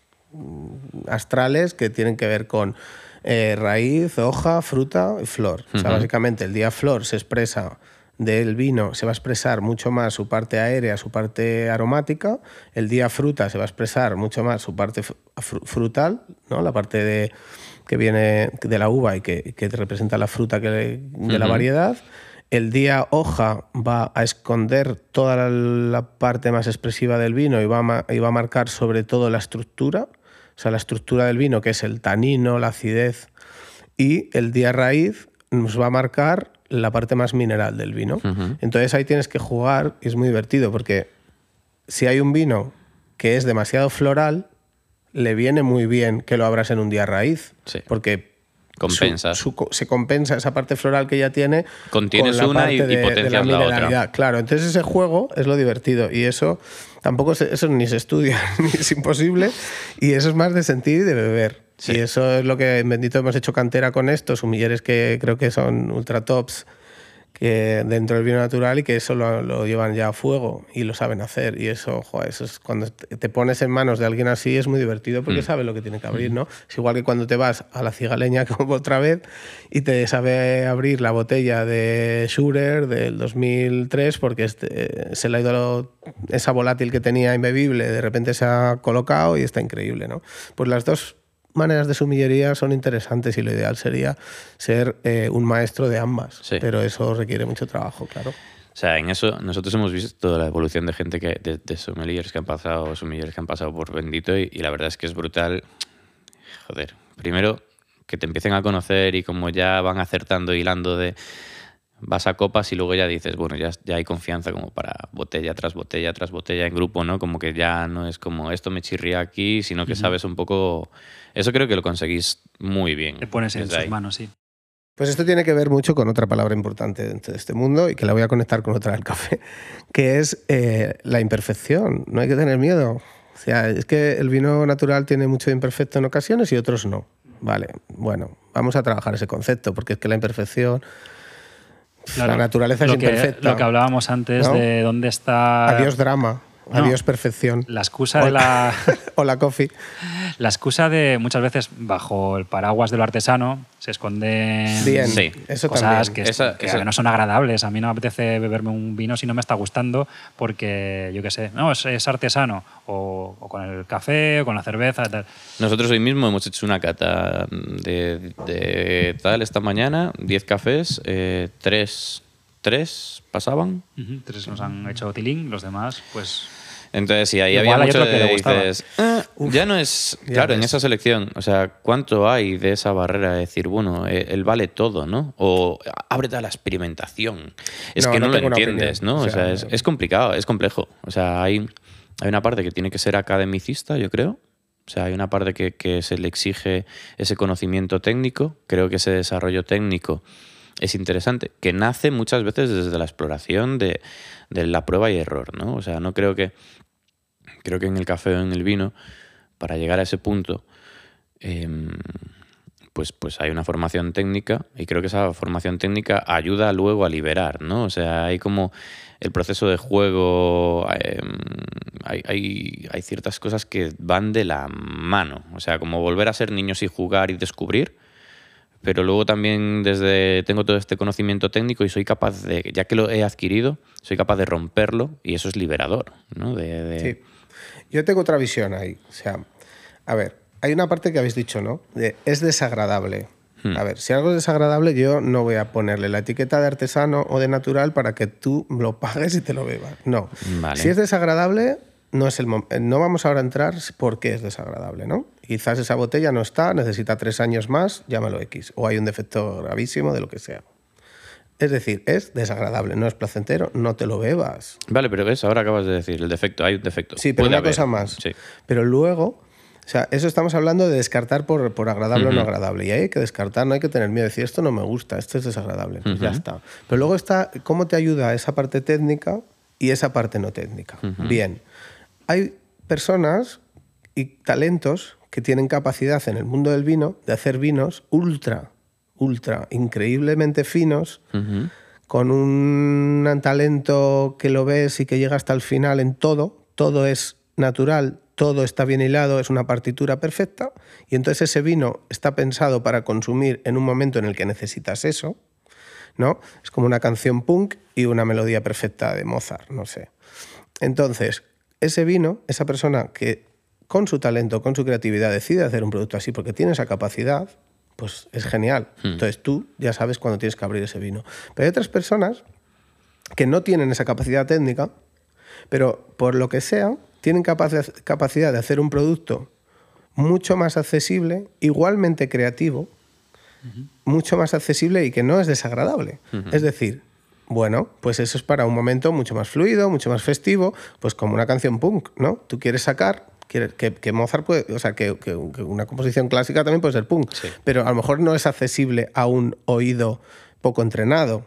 astrales que tienen que ver con raíz, hoja, fruta y flor. O sea, básicamente el día flor se expresa del vino, se va a expresar mucho más su parte aérea, su parte aromática. El día fruta se va a expresar mucho más su parte frutal, ¿no? La parte que viene de la uva y que representa la fruta de la variedad. El día hoja va a esconder toda la parte más expresiva del vino y va a marcar sobre todo la estructura, o sea, la estructura del vino, que es el tanino, la acidez. Y el día raíz nos va a marcar la parte más mineral del vino. Entonces ahí tienes que jugar y es muy divertido porque si hay un vino que es demasiado floral, le viene muy bien que lo abras en un día raíz, porque... Compensa. Se compensa esa parte floral que ya tiene. Contienes con la una y potencias la otra. Claro, entonces ese juego es lo divertido y eso tampoco eso ni se estudia, ni es imposible, y eso es más de sentir y de beber. Sí. Y eso es lo que en Bendito hemos hecho cantera con estos sumilleres que creo que son ultra tops que dentro del vino natural y que eso lo llevan ya a fuego y lo saben hacer. Y eso, joder, eso es cuando te pones en manos de alguien así es muy divertido porque sabes lo que tiene que abrir, ¿no? Es igual que cuando te vas a la Cigaleña como otra vez y te sabe abrir la botella de Schürer del 2003 porque se le ha ido esa volátil que tenía imbebible, de repente se ha colocado y está increíble, ¿no? Pues las dos maneras de sumillería son interesantes y lo ideal sería ser un maestro de ambas, pero eso requiere mucho trabajo, claro. O sea, en eso nosotros hemos visto toda la evolución de gente de sumilleres que han pasado, por Bendito y la verdad es que es brutal. Joder, primero que te empiecen a conocer y como ya van acertando, hilando de... Vas a copas y luego ya dices, bueno, ya hay confianza como para botella tras botella tras botella en grupo, ¿no? Como que ya no es como esto me chirría aquí, sino que sabes un poco... Eso creo que lo conseguís muy bien. Te pones en sus manos, sí. Pues esto tiene que ver mucho con otra palabra importante dentro de este mundo y que la voy a conectar con otra del café, que es la imperfección. No hay que tener miedo. O sea, es que el vino natural tiene mucho imperfecto en ocasiones y otros no. Vale, bueno, vamos a trabajar ese concepto porque es que la imperfección... Claro, la naturaleza es imperfecta. Lo que hablábamos antes, ¿no?, de dónde está... Adiós drama, no, adiós perfección. La excusa de la... Hola Coffee. La excusa de, muchas veces, bajo el paraguas de lo artesano, se esconden cosas que no son agradables. A mí no me apetece beberme un vino si no me está gustando porque, yo qué sé, no, es artesano. O con el café, o con la cerveza, tal. Nosotros hoy mismo hemos hecho una cata de tal, esta mañana, 10 cafés, 3 pasaban. 3 nos han hecho tilín, los demás, pues... Entonces, sí, ahí había mucho de dices, ya no es... Claro, en esa selección, o sea, ¿cuánto hay de esa barrera de decir, bueno, él vale todo, ¿no? O ábrete a la experimentación. Es que no lo entiendes, ¿no? O sea, es complicado, es complejo. O sea, hay una parte que tiene que ser academicista, yo creo. O sea, hay una parte que se le exige ese conocimiento técnico. Creo que ese desarrollo técnico es interesante, que nace muchas veces desde la exploración de la prueba y error, ¿no? O sea, no creo que... Creo que en el café o en el vino, para llegar a ese punto, pues hay una formación técnica, y creo que esa formación técnica ayuda luego a liberar, ¿no? O sea, hay como el proceso de juego, hay ciertas cosas que van de la mano. O sea, como volver a ser niños y jugar y descubrir, pero luego también desde tengo todo este conocimiento técnico y soy capaz de, ya que lo he adquirido, soy capaz de romperlo, y eso es liberador, ¿no? Sí. Yo tengo otra visión ahí. O sea, a ver, hay una parte que habéis dicho, ¿no? Es desagradable. A ver, si algo es desagradable, yo no voy a ponerle la etiqueta de artesano o de natural para que tú lo pagues y te lo bebas. No. Vale. Si es desagradable, no es el momento. No vamos ahora a entrar por qué es desagradable, ¿no? Quizás esa botella no está, necesita 3 años más, llámalo X. O hay un defecto gravísimo de lo que sea. Es decir, es desagradable, no es placentero, no te lo bebas. Vale, pero ves, ahora acabas de decir, el defecto, hay un defecto. Sí, pero una cosa más. Sí. Pero luego, o sea, eso estamos hablando de descartar por agradable o no agradable. Y ahí hay que descartar, no hay que tener miedo de decir, esto no me gusta, esto es desagradable. Pues ya está. Pero luego está, ¿cómo te ayuda esa parte técnica y esa parte no técnica? Bien. Hay personas y talentos que tienen capacidad en el mundo del vino de hacer vinos ultra, increíblemente finos, con un talento que lo ves y que llega hasta el final en todo. Todo es natural, todo está bien hilado, es una partitura perfecta. Y entonces ese vino está pensado para consumir en un momento en el que necesitas eso, ¿no? Es como una canción punk y una melodía perfecta de Mozart, no sé. Entonces, ese vino, esa persona que... con su talento, con su creatividad, decide hacer un producto así porque tiene esa capacidad, pues es genial. Entonces tú ya sabes cuándo tienes que abrir ese vino. Pero hay otras personas que no tienen esa capacidad técnica, pero por lo que sea, tienen capacidad de hacer un producto mucho más accesible, igualmente creativo, mucho más accesible y que no es desagradable. Es decir, bueno, pues eso es para un momento mucho más fluido, mucho más festivo, pues como una canción punk, ¿no? Tú quieres sacar... Que Mozart puede, o sea, que una composición clásica también puede ser punk, pero a lo mejor no es accesible a un oído poco entrenado.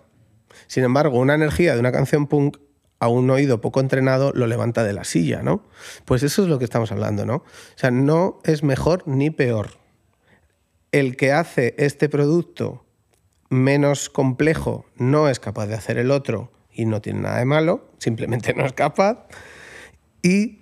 Sin embargo, una energía de una canción punk a un oído poco entrenado lo levanta de la silla, ¿no? Pues eso es lo que estamos hablando, ¿no? O sea, no es mejor ni peor. El que hace este producto menos complejo no es capaz de hacer el otro y no tiene nada de malo, simplemente no es capaz. Y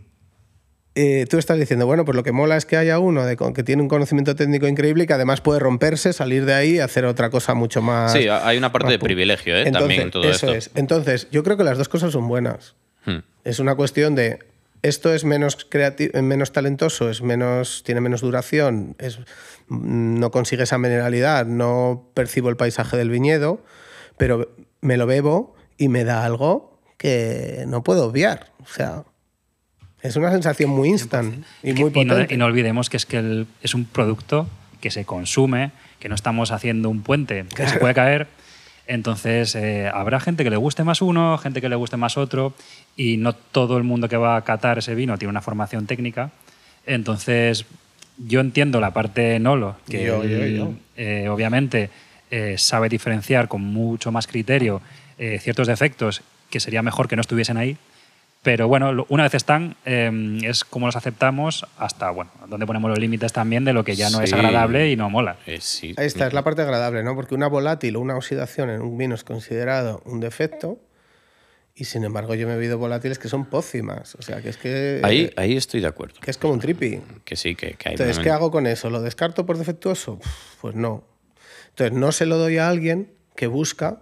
tú estás diciendo, bueno, pues lo que mola es que haya uno que tiene un conocimiento técnico increíble y que además puede romperse, salir de ahí y hacer otra cosa mucho más... Sí, hay una parte de privilegio, ¿eh? Entonces, también en todo esto. Entonces, yo creo que las dos cosas son buenas. Es una cuestión de esto es menos creativo, menos talentoso, tiene menos duración, no consigue esa mineralidad, no percibo el paisaje del viñedo, pero me lo bebo y me da algo que no puedo obviar. O sea... Es una sensación muy instant y muy potente. Y no olvidemos que es un producto que se consume, que no estamos haciendo un puente, que se puede caer. Entonces, habrá gente que le guste más uno, gente que le guste más otro, y no todo el mundo que va a catar ese vino tiene una formación técnica. Entonces, yo entiendo la parte Nolo, que obviamente sabe diferenciar con mucho más criterio ciertos defectos que sería mejor que no estuviesen ahí, Pero bueno, una vez están, es como los aceptamos hasta, bueno, donde ponemos los límites también de lo que ya no es agradable y no mola. Sí. Esta es la parte agradable, ¿no? Porque una volátil o una oxidación en un vino es considerado un defecto. Y sin embargo yo me he bebido volátiles que son pócimas. O sea, que es que... Ahí estoy de acuerdo. Que es como un trippy. Que sí, que hay... Entonces, ¿qué hago con eso? ¿Lo descarto por defectuoso? Pues no. Entonces, no se lo doy a alguien que busca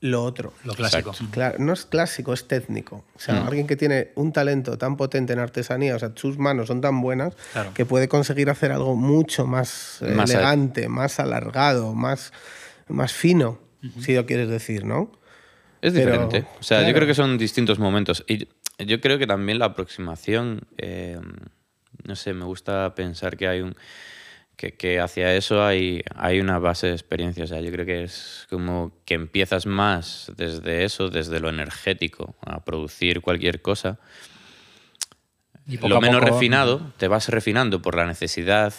lo otro. Lo clásico. Claro, no es clásico, es técnico. O sea, alguien que tiene un talento tan potente en artesanía, o sea, sus manos son tan buenas, claro, que puede conseguir hacer algo mucho más, elegante, más alargado, más fino, si lo quieres decir, ¿no? Es diferente. Pero, o sea, claro, yo creo que son distintos momentos. Y yo creo que también la aproximación, no sé, me gusta pensar que hay que hacia eso hay una base de experiencia. O sea, yo creo que es como que empiezas más desde eso, desde lo energético, a producir cualquier cosa. Y poco lo menos refinado, te vas refinando por la necesidad,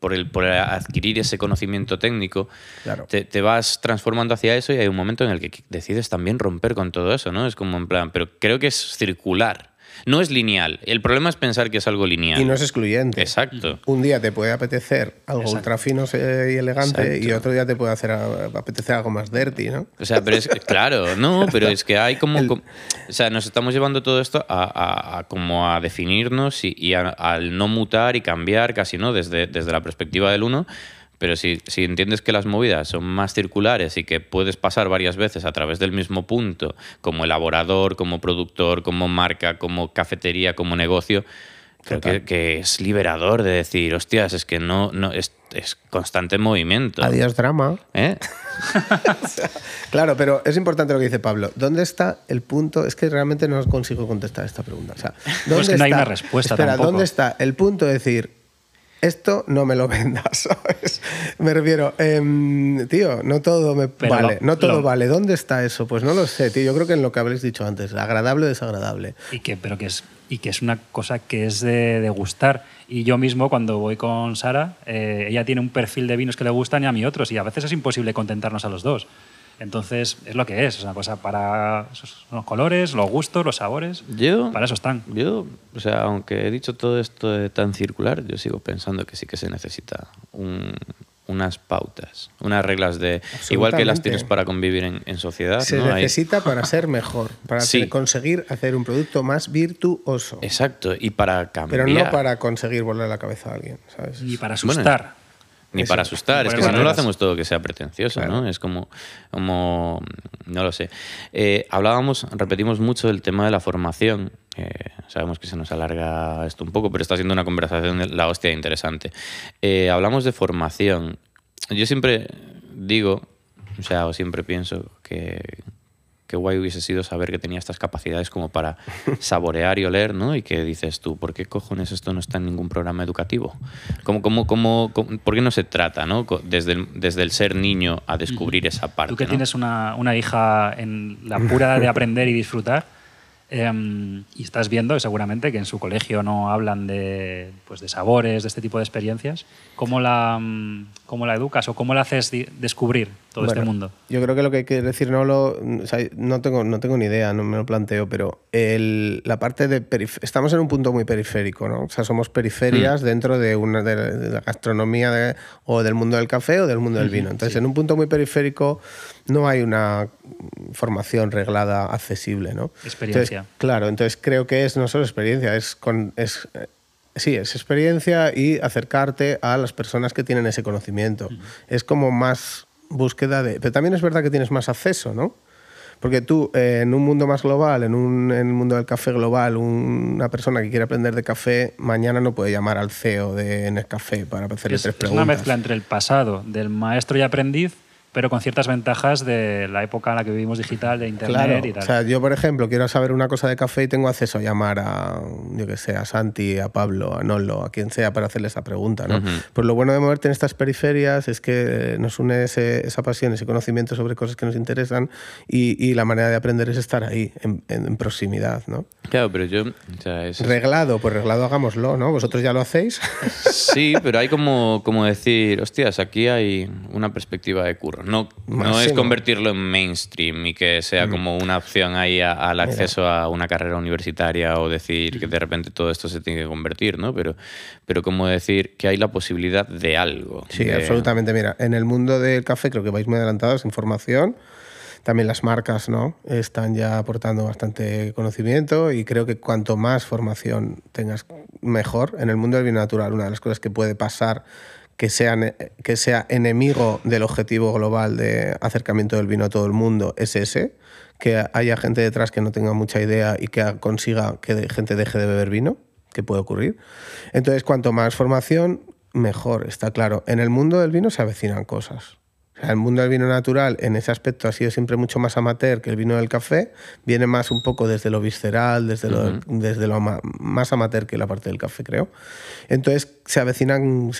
por adquirir ese conocimiento técnico, claro, te vas transformando hacia eso y hay un momento en el que decides también romper con todo eso, ¿no? Es como en plan, pero creo que es circular, no es lineal. El problema es pensar que es algo lineal. Y no es excluyente. Exacto. Un día te puede apetecer algo ultra fino y elegante, y otro día te puede apetecer algo más dirty, ¿no? O sea, pero es claro, no, pero es que hay como... o sea, nos estamos llevando todo esto a como a definirnos y al no mutar y cambiar casi, ¿no? Desde la perspectiva del uno. Pero si entiendes que las movidas son más circulares y que puedes pasar varias veces a través del mismo punto, como elaborador, como productor, como marca, como cafetería, como negocio, creo que es liberador de decir, hostias, es que no es constante movimiento. Adiós drama. ¿Eh? Claro, pero es importante lo que dice Pablo. ¿Dónde está el punto? Es que realmente no consigo contestar esta pregunta. O sea, ¿dónde es que no hay una respuesta tampoco. ¿Dónde está el punto de decir... esto no me lo vendas, ¿sabes? Me refiero, tío, no todo vale. No todo vale. ¿Dónde está eso? Pues no lo sé, tío. Yo creo que en lo que habéis dicho antes, agradable o desagradable. Y que es una cosa que es de gustar. Y yo mismo, cuando voy con Sara, ella tiene un perfil de vinos que le gustan y a mí otros. Y a veces es imposible contentarnos a los dos. Entonces, es lo que es. Es una cosa para los colores, los gustos, los sabores. Para eso están. Yo, o sea, aunque he dicho todo esto de tan circular, yo sigo pensando que sí que se necesita unas pautas, unas reglas de... Igual que las tienes para convivir en sociedad. Se necesita para ser mejor, para conseguir hacer un producto más virtuoso. Exacto, y para cambiar. Pero no para conseguir volar la cabeza a alguien, ¿sabes? Y para asustar. Bueno, ni para asustar, es que si no lo hacemos todo que sea pretencioso, claro, ¿no? Es como no lo sé. Repetimos mucho el tema de la formación. Sabemos que se nos alarga esto un poco, pero está siendo una conversación de la hostia interesante. Hablamos de formación. Yo siempre digo, o sea, o siempre pienso que guay hubiese sido saber que tenía estas capacidades como para saborear y oler, ¿no? Y que dices tú, ¿por qué cojones esto no está en ningún programa educativo? ¿Cómo ¿por qué no se trata, ¿no? Desde el ser niño a descubrir esa parte? Tú que tienes una hija en la pura de aprender y disfrutar, y estás viendo seguramente que en su colegio no hablan de sabores, de este tipo de experiencias. ¿Cómo la educas o cómo la haces descubrir todo este mundo? Yo creo que lo que hay que decir, no tengo ni idea, no me lo planteo, pero la parte de... Estamos en un punto muy periférico, ¿no? O sea, somos periferias dentro de la gastronomía o del mundo del café o del mundo del vino. Entonces, en un punto muy periférico no hay una formación reglada accesible, ¿no? Experiencia. Entonces, claro, creo que no solo experiencia, es experiencia y acercarte a las personas que tienen ese conocimiento. Es como más búsqueda de... Pero también es verdad que tienes más acceso, ¿no? Porque tú, en un mundo más global, en el mundo del café global, una persona que quiere aprender de café, mañana no puede llamar al CEO de Nescafé para hacerle tres preguntas. Es una mezcla entre el pasado del maestro y aprendiz, pero con ciertas ventajas de la época en la que vivimos digital, de internet y tal. O sea, yo, por ejemplo, quiero saber una cosa de café y tengo acceso a llamar a, yo qué sé, a Santi, a Pablo, a Nolo, a quien sea, para hacerle esa pregunta, ¿no? Pues lo bueno de moverte en estas periferias es que nos une esa pasión, ese conocimiento sobre cosas que nos interesan y la manera de aprender es estar ahí, en proximidad, ¿no? Claro, pero yo... O sea, reglado hagámoslo, ¿no? ¿Vosotros ya lo hacéis? Sí, pero hay como decir, hostias, aquí hay una perspectiva de curro. claro, no es convertirlo en mainstream y que sea como una opción ahí al acceso a una carrera universitaria o decir que de repente todo esto se tiene que convertir, ¿no? Pero como decir que hay la posibilidad de algo. Sí, de... absolutamente. Mira, en el mundo del café creo que vais muy adelantados en formación. También las marcas, ¿no?, están ya aportando bastante conocimiento y creo que cuanto más formación tengas, mejor. En el mundo del vino natural, una de las cosas que puede pasar que sea enemigo del objetivo global de acercamiento del vino a todo el mundo es ese, que haya gente detrás que no tenga mucha idea y que consiga que gente deje de beber vino, que puede ocurrir. Entonces, cuanto más formación, mejor, está claro. En el mundo del vino se avecinan cosas. El mundo del vino natural en ese aspecto ha sido siempre mucho más amateur que el vino del café. Viene más un poco desde lo visceral, desde lo más amateur que la parte del café, creo. Entonces se avecinan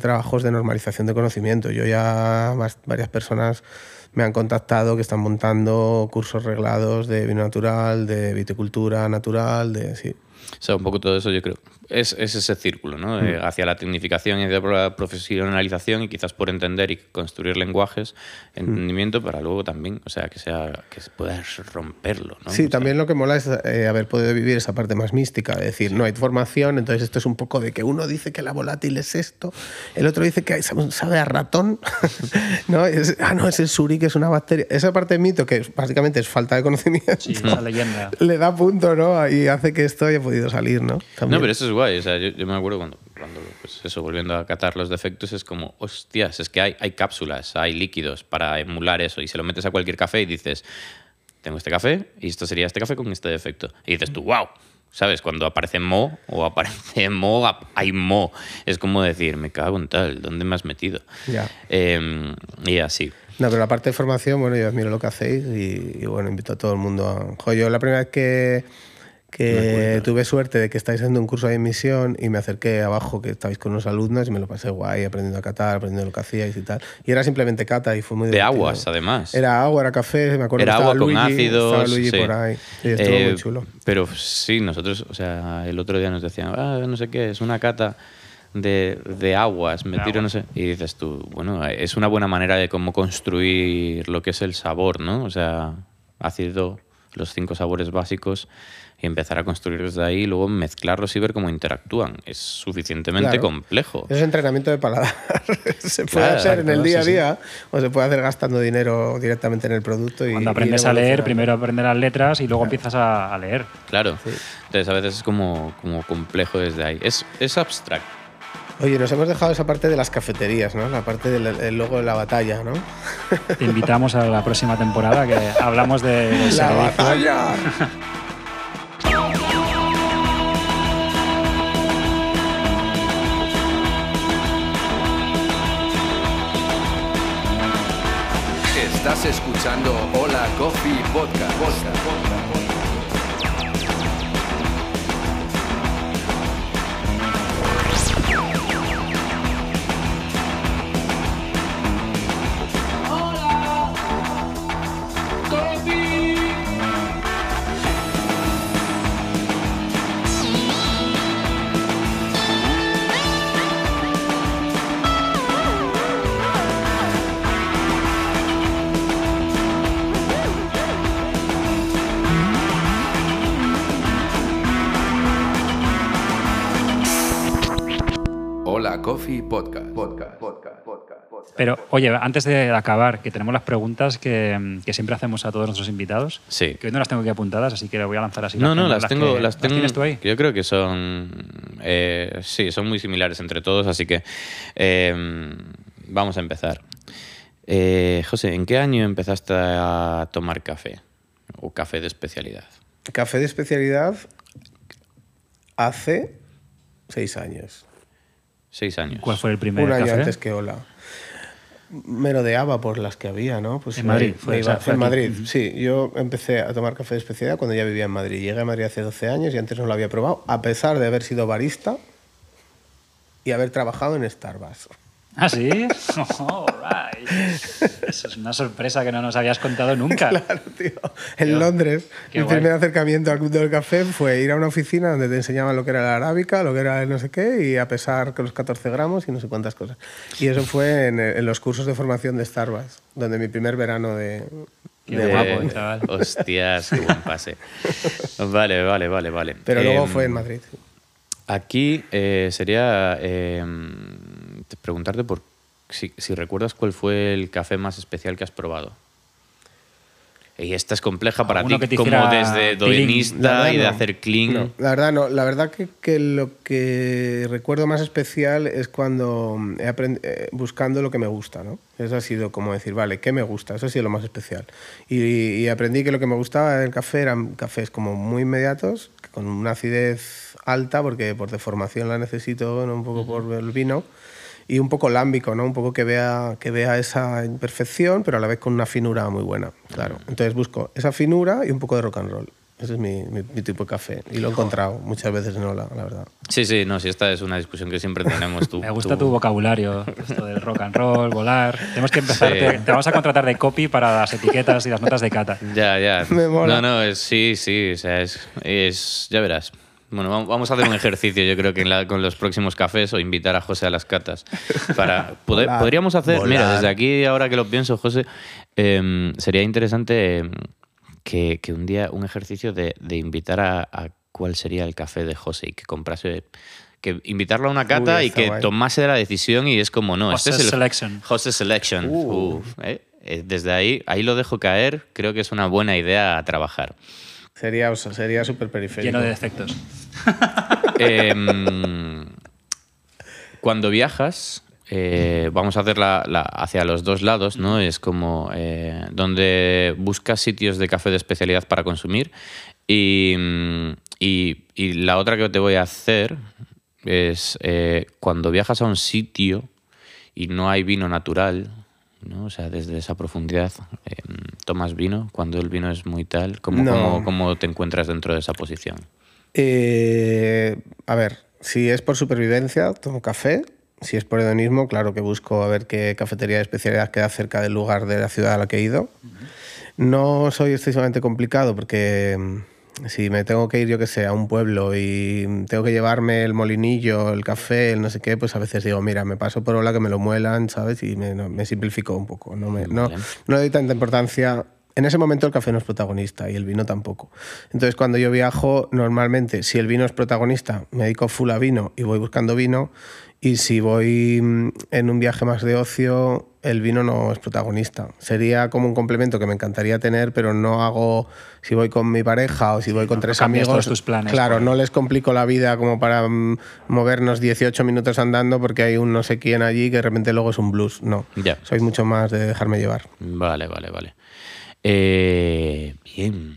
trabajos de normalización de conocimiento. Yo ya varias personas me han contactado que están montando cursos reglados de vino natural, de viticultura natural, de... Sí. O sea, un poco todo eso yo creo. Es ese círculo, ¿no? Hacia la tecnificación y hacia la profesionalización y quizás por entender y construir lenguajes, entendimiento para luego también, o sea, que puedas romperlo, ¿no? Sí, o también sea, lo que mola es haber podido vivir esa parte más mística, es decir, no hay formación, entonces esto es un poco de que uno dice que la volátil es esto, el otro dice que sabe a ratón, ¿no? Es el suri, que es una bacteria. Esa parte de mito, que básicamente es falta de conocimiento, sí, la leyenda, le da punto, ¿no? Y hace que esto haya podido salir, ¿no? También. No, pero eso es guay. O sea, yo me acuerdo cuando pues eso, volviendo a catar los defectos, es como, hostias, es que hay cápsulas, hay líquidos para emular eso y se lo metes a cualquier café y dices, tengo este café y esto sería este café con este defecto. Y dices tú, wow, ¿sabes? Cuando aparece Mo o aparece Mo, hay Mo. Es como decir, me cago en tal, ¿dónde me has metido? Ya. Y así. No, pero la parte de formación, bueno, yo admiro lo que hacéis y bueno, invito a todo el mundo a... Jo, yo la primera vez que tuve suerte de que estáis haciendo un curso de emisión y me acerqué abajo, que estabais con unos alumnos y me lo pasé guay, aprendiendo a catar, aprendiendo lo que hacíais y tal. Y era simplemente cata y fue muy divertido. De aguas, además. Era agua, era café, me acuerdo. Era agua con ácidos. Estaba Luigi por ahí. Y estuvo muy chulo. Pero sí, nosotros, o sea, el otro día nos decían, no sé qué, es una cata... De aguas, me tiro, no sé. Y dices tú, bueno, es una buena manera de cómo construir lo que es el sabor, ¿no? O sea, ácido, los 5 sabores básicos y empezar a construirlos de ahí y luego mezclarlos y ver cómo interactúan. Es suficientemente complejo. Es entrenamiento de paladar. Se puede hacer en el día a día o se puede hacer gastando dinero directamente en el producto. Cuando aprendes a leer, primero aprendes las letras y luego empiezas a leer. Claro. Sí. Entonces a veces es como complejo desde ahí. Es abstracto. Oye, nos hemos dejado esa parte de las cafeterías, ¿no? La parte del logo de la batalla, ¿no? Te invitamos a la próxima temporada que hablamos de... ¡La batalla! Estás escuchando Hola Coffee Podcast. Podcast. Pero, oye, antes de acabar, que tenemos las preguntas que siempre hacemos a todos nuestros invitados. Sí. Que hoy no las tengo aquí apuntadas, así que las voy a lanzar así. No, las tengo. ¿Las tienes tú ahí? Que yo creo que son... sí, son muy similares entre todos, así que vamos a empezar. José, ¿en qué año empezaste a tomar café? ¿O café de especialidad? Café de especialidad hace 6 años. 6 años. ¿Cuál fue el primer café? Un año antes que Hola. Merodeaba por las que había, ¿no? Pues en Madrid. En Madrid, sí. Yo empecé a tomar café de especialidad cuando ya vivía en Madrid. Llegué a Madrid hace 12 años y antes no lo había probado, a pesar de haber sido barista y haber trabajado en Starbucks. ¿Ah, sí? Oh, right. Eso es una sorpresa que no nos habías contado nunca. Claro, tío. En Londres, mi primer acercamiento al Club del Café fue ir a una oficina donde te enseñaban lo que era la arábica, lo que era el no sé qué, y a pesar con los 14 gramos y no sé cuántas cosas. Y eso fue en los cursos de formación de Starbucks, donde mi primer verano de... Qué guapo, chaval. Hostias, qué buen pase. Vale, vale, vale, vale. Pero luego fue en Madrid. Aquí sería... preguntarte por si recuerdas cuál fue el café más especial que has probado. Y esta es compleja para ti, como desde doinista y de hacer clean. No, la verdad no. La verdad que lo que recuerdo más especial es cuando he buscando lo que me gusta, ¿no? Eso ha sido como decir, vale, ¿qué me gusta? Eso ha sido lo más especial. Y aprendí que lo que me gustaba del café eran cafés como muy inmediatos, con una acidez alta, porque por deformación la necesito, ¿no? Un poco por el vino. Y un poco lámbico, ¿no? Un poco que vea esa imperfección, pero a la vez con una finura muy buena, claro. Entonces busco esa finura y un poco de rock and roll. Ese es mi tipo de café. Y lo he encontrado muchas veces en Hola, la verdad. Sí, sí, no, sí, esta es una discusión que siempre tenemos tú. Me gusta tu vocabulario, esto del rock and roll, volar. Tenemos que empezar, sí. te vamos a contratar de copy para las etiquetas y las notas de cata. Ya, ya. Me mola. No, no, sí, o sea, ya verás. Bueno, vamos a hacer un ejercicio, yo creo que con los próximos cafés, o invitar a José a las catas. Para poder, volar, podríamos hacer... Volar. Mira, desde aquí, ahora que lo pienso, José, sería interesante que un día un ejercicio de invitar a cuál sería el café de José y que comprase... Que invitarlo a una cata y que tomase la decisión y es como, no, José este es el... Selection. José Selection. Desde ahí lo dejo caer, creo que es una buena idea a trabajar. Sería súper periférico. Lleno de defectos. Cuando viajas, vamos a hacer hacia los dos lados, ¿no? Es como donde buscas sitios de café de especialidad para consumir. Y la otra que te voy a hacer es cuando viajas a un sitio y no hay vino natural... ¿no? O sea, desde esa profundidad, ¿tomas vino? Cuando el vino es muy tal, ¿cómo te encuentras dentro de esa posición? A ver, si es por supervivencia, tomo café. Si es por hedonismo, claro que busco a ver qué cafetería de especialidad queda cerca del lugar de la ciudad a la que he ido. No soy excesivamente complicado porque... Si me tengo que ir, yo que sé, a un pueblo y tengo que llevarme el molinillo, el café, el no sé qué, pues a veces digo, mira, me paso por Hola que me lo muelan, ¿sabes? Y me simplifico un poco. No le doy tanta importancia. En ese momento el café no es protagonista y el vino tampoco. Entonces cuando yo viajo, normalmente, si el vino es protagonista, me dedico full a vino y voy buscando vino. Y si voy en un viaje más de ocio, el vino no es protagonista. Sería como un complemento que me encantaría tener, pero no hago... Si voy con mi pareja o si voy con tres amigos... Todos tus planes. Claro, no les complico la vida como para movernos 18 minutos andando porque hay un no sé quién allí que de repente luego es un blues. No, ya. Soy mucho más de dejarme llevar. Vale, vale, vale. Bien...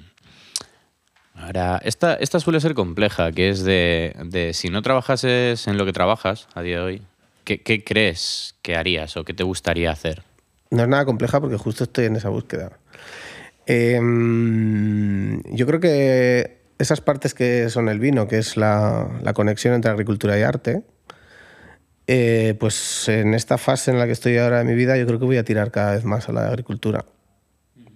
Ahora, esta suele ser compleja, que es de si no trabajases en lo que trabajas a día de hoy, ¿qué crees que harías o qué te gustaría hacer? No es nada compleja porque justo estoy en esa búsqueda. Yo creo que esas partes que son el vino, que es la conexión entre agricultura y arte, pues en esta fase en la que estoy ahora de mi vida yo creo que voy a tirar cada vez más a la agricultura.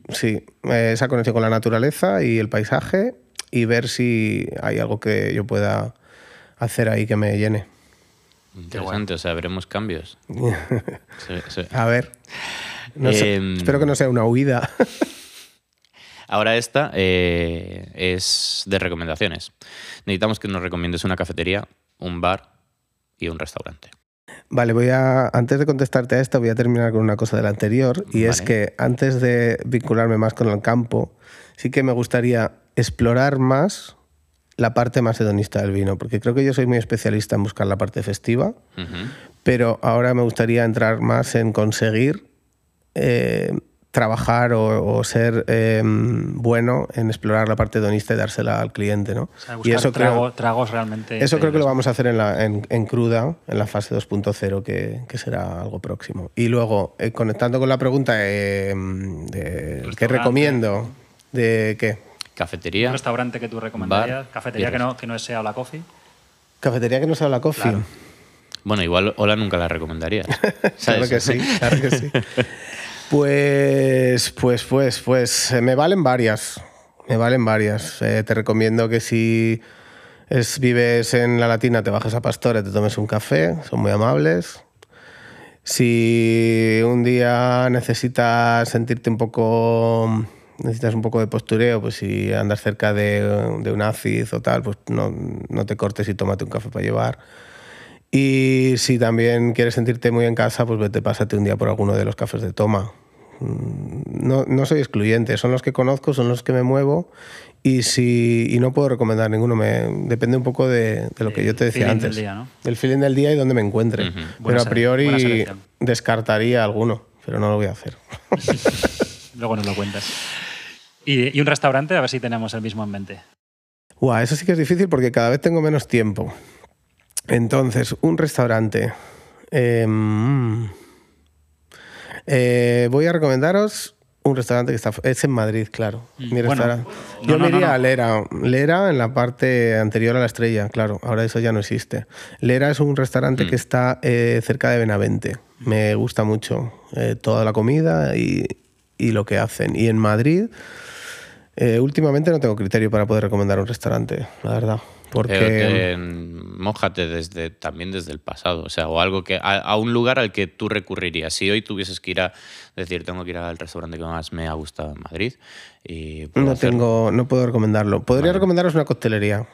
Sí, esa conexión con la naturaleza y el paisaje, y ver si hay algo que yo pueda hacer ahí que me llene. Interesante, o sea, veremos cambios. Sí. A ver, no sé, espero que no sea una huida. Ahora esta es de recomendaciones. Necesitamos que nos recomiendes una cafetería, un bar y un restaurante. Vale, antes de contestarte a esto voy a terminar con una cosa de la anterior, y es que antes de vincularme más con el campo, sí que me gustaría explorar más la parte más hedonista del vino, porque creo que yo soy muy especialista en buscar la parte festiva, pero ahora me gustaría entrar más en conseguir trabajar o ser bueno en explorar la parte hedonista y dársela al cliente, ¿no? O sea, buscar y eso tragos realmente... Eso creo que lo vamos a hacer en Cruda, en la fase 2.0, que será algo próximo. Y luego, conectando con la pregunta de qué recomiendo, ¿de qué? Cafetería. ¿Un restaurante que tú recomendarías? Bar, cafetería que no sea Hola Coffee. Cafetería que no sea Hola Coffee. Claro. Bueno, igual Hola nunca la recomendarías. ¿Sabes? Claro que sí, claro que sí. Pues me valen varias. Me valen varias. Te recomiendo que si vives en La Latina te bajes a Pastores, te tomes un café, son muy amables. Si un día necesitas sentirte un poco... necesitas un poco de postureo, pues si andas cerca de un aciz o tal, pues no te cortes y tómate un café para llevar. Y si también quieres sentirte muy en casa, pues vete, pásate un día por alguno de los cafés de Toma. No soy excluyente, son los que conozco, son los que me muevo y no puedo recomendar ninguno. Depende un poco de lo que yo te decía antes. El feeling del día, ¿no? El feeling del día y dónde me encuentre. Uh-huh. Pero a priori descartaría alguno, pero no lo voy a hacer. Luego nos lo cuentas. ¿Y un restaurante? A ver si tenemos el mismo en mente. Uah, eso sí que es difícil porque cada vez tengo menos tiempo. Entonces, un restaurante. Voy a recomendaros un restaurante que está... Es en Madrid, claro. Mi restaurante. Bueno, yo me iría a Lera. Lera en la parte anterior a La Estrella, claro. Ahora eso ya no existe. Lera es un restaurante que está cerca de Benavente. Me gusta mucho toda la comida y lo que hacen. Y en Madrid... últimamente no tengo criterio para poder recomendar un restaurante, la verdad. Porque mójate también desde el pasado, o sea, o algo que a un lugar al que tú recurrirías. Si hoy tuvieses que ir a decir, tengo que ir al restaurante que más me ha gustado en Madrid, y no puedo recomendarlo. Podría recomendaros una coctelería.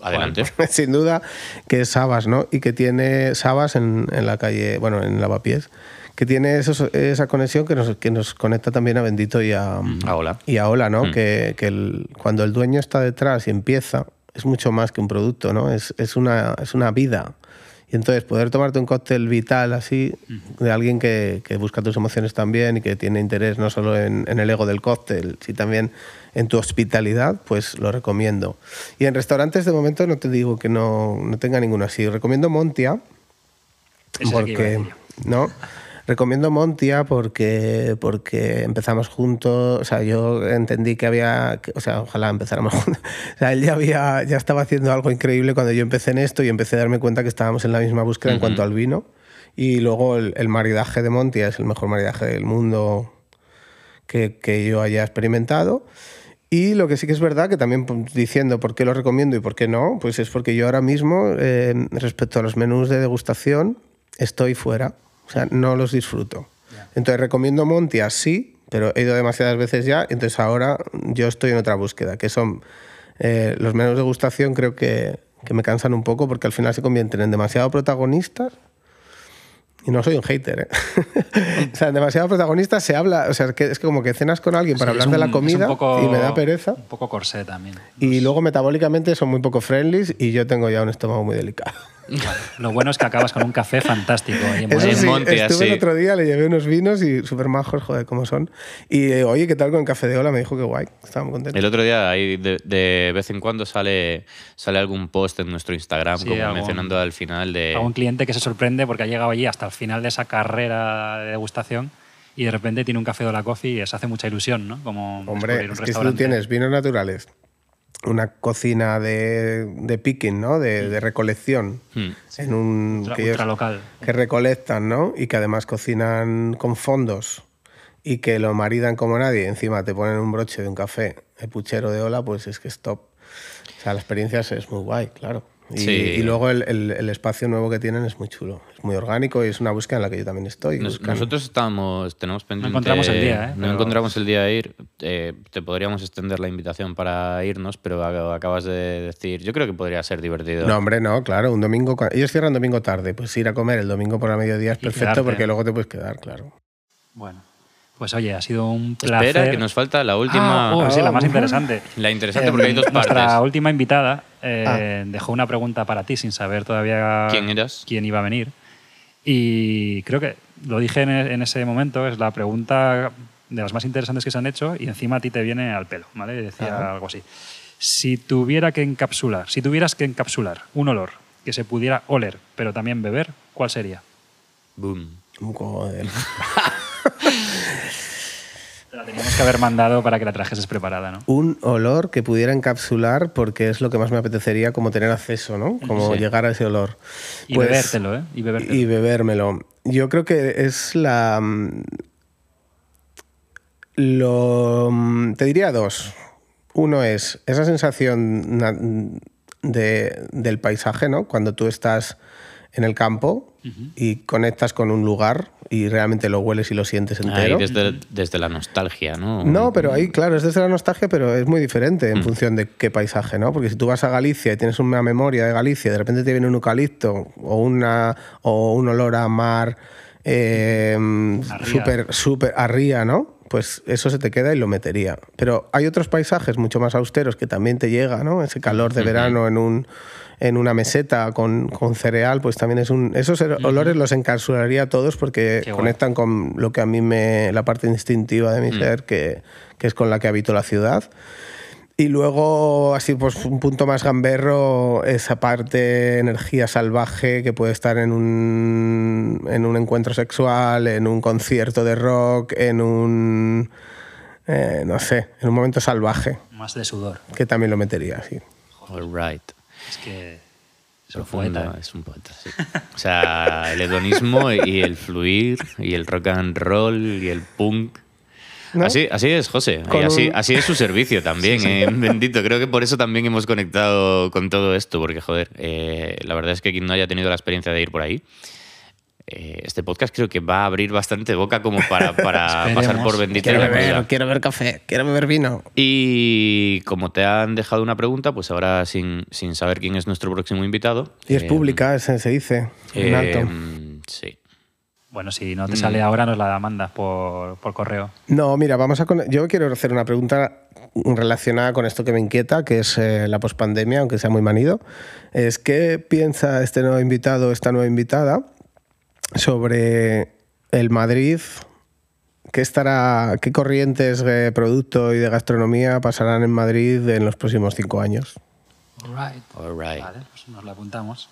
Adelante. Bueno, sin duda, que es Sabas, ¿no? Y que tiene Sabas en la calle, bueno, en Lavapiés, que tiene esa conexión que nos conecta también a Bendito y a Hola. Y a Hola, ¿no? Que cuando el dueño está detrás y empieza, es mucho más que un producto, ¿no? Es una vida. Y entonces poder tomarte un cóctel vital así, de alguien que busca tus emociones también y que tiene interés no solo en el ego del cóctel, sino también en tu hospitalidad, pues lo recomiendo. Y en restaurantes, de momento, no te digo que no tenga ninguno así. Recomiendo Montia. Recomiendo Montia porque empezamos juntos, o sea, yo entendí que había, o sea, ojalá empezáramos juntos. O sea, él ya estaba haciendo algo increíble cuando yo empecé en esto y empecé a darme cuenta que estábamos en la misma búsqueda en cuanto al vino. Y luego el maridaje de Montia es el mejor maridaje del mundo que yo haya experimentado. Y lo que sí que es verdad, que también diciendo por qué lo recomiendo y por qué no, pues es porque yo ahora mismo, respecto a los menús de degustación, estoy fuera. O sea, no los disfruto. Entonces recomiendo Montia, sí, pero he ido demasiadas veces ya, entonces ahora yo estoy en otra búsqueda, que son los menús de degustación, creo que me cansan un poco porque al final se convierten en demasiado protagonistas. Y no soy un hater, ¿eh? O sea, demasiado protagonista se habla... O sea, es que como que cenas con alguien para hablar de la comida poco, y me da pereza. Un poco corsé también. Y luego metabólicamente son muy poco friendlies y yo tengo ya un estómago muy delicado. Lo bueno es que acabas con un café fantástico. Eso sí, estuve el otro día, le llevé unos vinos y súper majos, joder, cómo son. Y oye, ¿qué tal con el café de Hola? Me dijo que guay, estaba muy contento. El otro día, ahí de vez en cuando sale algún post en nuestro Instagram, sí, como mencionando al final de... Algún cliente que se sorprende porque ha llegado allí hasta el final de esa carrera de degustación y de repente tiene un café de Hola Coffee y se hace mucha ilusión, ¿no? Como hombre, es que si tú tienes vinos naturales, una cocina de picking, ¿no? De recolección, en un ultralocal que recolectan, ¿no? Y que además cocinan con fondos y que lo maridan como nadie, encima te ponen un broche de un café, el puchero de Hola, pues es que es top. O sea, la experiencia es muy guay, claro. Y luego el espacio nuevo que tienen es muy chulo, es muy orgánico y es una búsqueda en la que yo también estoy. Nosotros tenemos pendiente... No encontramos el día, ¿eh? No encontramos el día de ir. Te podríamos extender la invitación para irnos, pero acabas de decir... Yo creo que podría ser divertido. No, hombre, no, claro. Un domingo... Ellos cierran domingo tarde, pues ir a comer el domingo por la mediodía es perfecto porque luego te puedes quedar, claro. Bueno. Pues oye, ha sido un placer. Espera, que nos falta la última... sí, la más interesante. La interesante porque hay dos partes. Nuestra última invitada dejó una pregunta para ti sin saber todavía... ¿Quién eras? Quién iba a venir. Y creo que lo dije en ese momento, es la pregunta de las más interesantes que se han hecho y encima a ti te viene al pelo, ¿vale? Decía algo así. Si tuvieras que encapsular un olor que se pudiera oler, pero también beber, ¿cuál sería? Boom. Joder. Te la teníamos que haber mandado para que la trajeses preparada, ¿no? Un olor que pudiera encapsular, porque es lo que más me apetecería, como tener acceso, ¿no? Como sí, llegar a ese olor. Y pues, bebértelo, ¿eh? Y bebértelo. Y bebérmelo. Yo creo que es la... Te diría dos. Uno es esa sensación del paisaje, ¿no? Cuando tú estás en el campo y conectas con un lugar y realmente lo hueles y lo sientes entero. Ahí desde la nostalgia, ¿no? No, pero ahí, claro, es desde la nostalgia, pero es muy diferente en función de qué paisaje, ¿no? Porque si tú vas a Galicia y tienes una memoria de Galicia y de repente te viene un eucalipto o un olor a mar súper a ría, ¿no? Pues eso se te queda y lo metería. Pero hay otros paisajes mucho más austeros que también te llega, ¿no? Ese calor de verano en una meseta con cereal, pues también es esos olores los encapsularía a todos porque conectan con lo que a mí la parte instintiva de mi ser, que es con la que habito la ciudad. Y luego, así pues un punto más gamberro, esa parte energía salvaje que puede estar en un encuentro sexual, en un concierto de rock, en un momento salvaje. Más de sudor. Que también lo metería, sí. All right. Es que es un poeta, ¿eh? Es un poeta, sí. O sea, el hedonismo y el fluir y el rock and roll y el punk... ¿No? Así es, José. Así es su servicio también, sí, sí. Bendito. Creo que por eso también hemos conectado con todo esto, porque, joder, la verdad es que quien no haya tenido la experiencia de ir por ahí, este podcast creo que va a abrir bastante boca como para pasar por Bendito. Quiero beber café, quiero beber vino. Y como te han dejado una pregunta, pues ahora sin saber quién es nuestro próximo invitado. Y es pública, se dice. En alto. Sí. Bueno, si no te sale ahora, nos la mandas por correo. No, mira, yo quiero hacer una pregunta relacionada con esto que me inquieta, que es la pospandemia, aunque sea muy manido. Es ¿qué piensa este nuevo invitado, esta nueva invitada, sobre el Madrid? ¿Qué corrientes de producto y de gastronomía pasarán en Madrid en los próximos 5 años? All right. Vale, pues nos la apuntamos.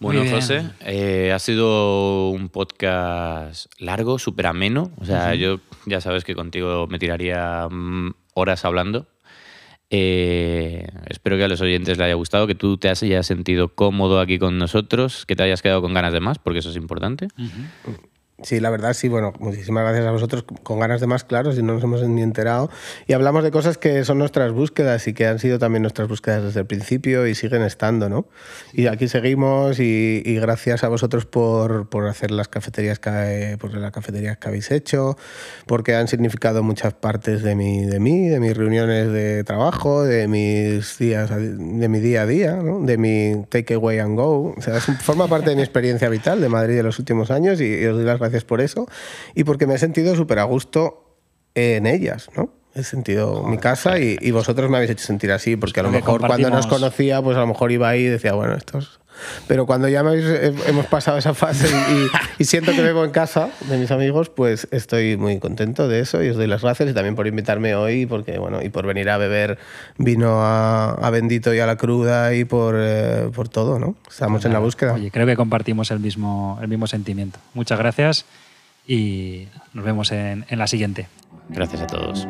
Bueno, José, ha sido un podcast largo, súper ameno. O sea, yo ya sabes que contigo me tiraría horas hablando. Espero que a los oyentes les haya gustado, que tú te hayas sentido cómodo aquí con nosotros, que te hayas quedado con ganas de más, porque eso es importante. Sí, la verdad, sí. Bueno, muchísimas gracias a vosotros. Con ganas de más, claro, si no nos hemos ni enterado. Y hablamos de cosas que son nuestras búsquedas y que han sido también nuestras búsquedas desde el principio y siguen estando, ¿no? Y aquí seguimos y gracias a vosotros por hacer las cafeterías que habéis hecho, porque han significado muchas partes de mis reuniones de trabajo, de mi día a día, ¿no? De mi take away and go. O sea, forma parte de mi experiencia vital de Madrid de los últimos años y os doy las gracias por eso y porque me he sentido súper a gusto en ellas, ¿no? He sentido mi casa y vosotros me habéis hecho sentir así, porque a lo mejor cuando nos conocía, pues a lo mejor iba ahí y decía, bueno, estos... Pero cuando ya hemos pasado esa fase y siento que vivo en casa de mis amigos, pues estoy muy contento de eso y os doy las gracias y también por invitarme hoy porque, bueno, y por venir a beber vino a Bendito y a La Cruda y por todo, ¿no? Estamos en la búsqueda. Oye, creo que compartimos el mismo sentimiento. Muchas gracias y nos vemos en la siguiente. Gracias a todos.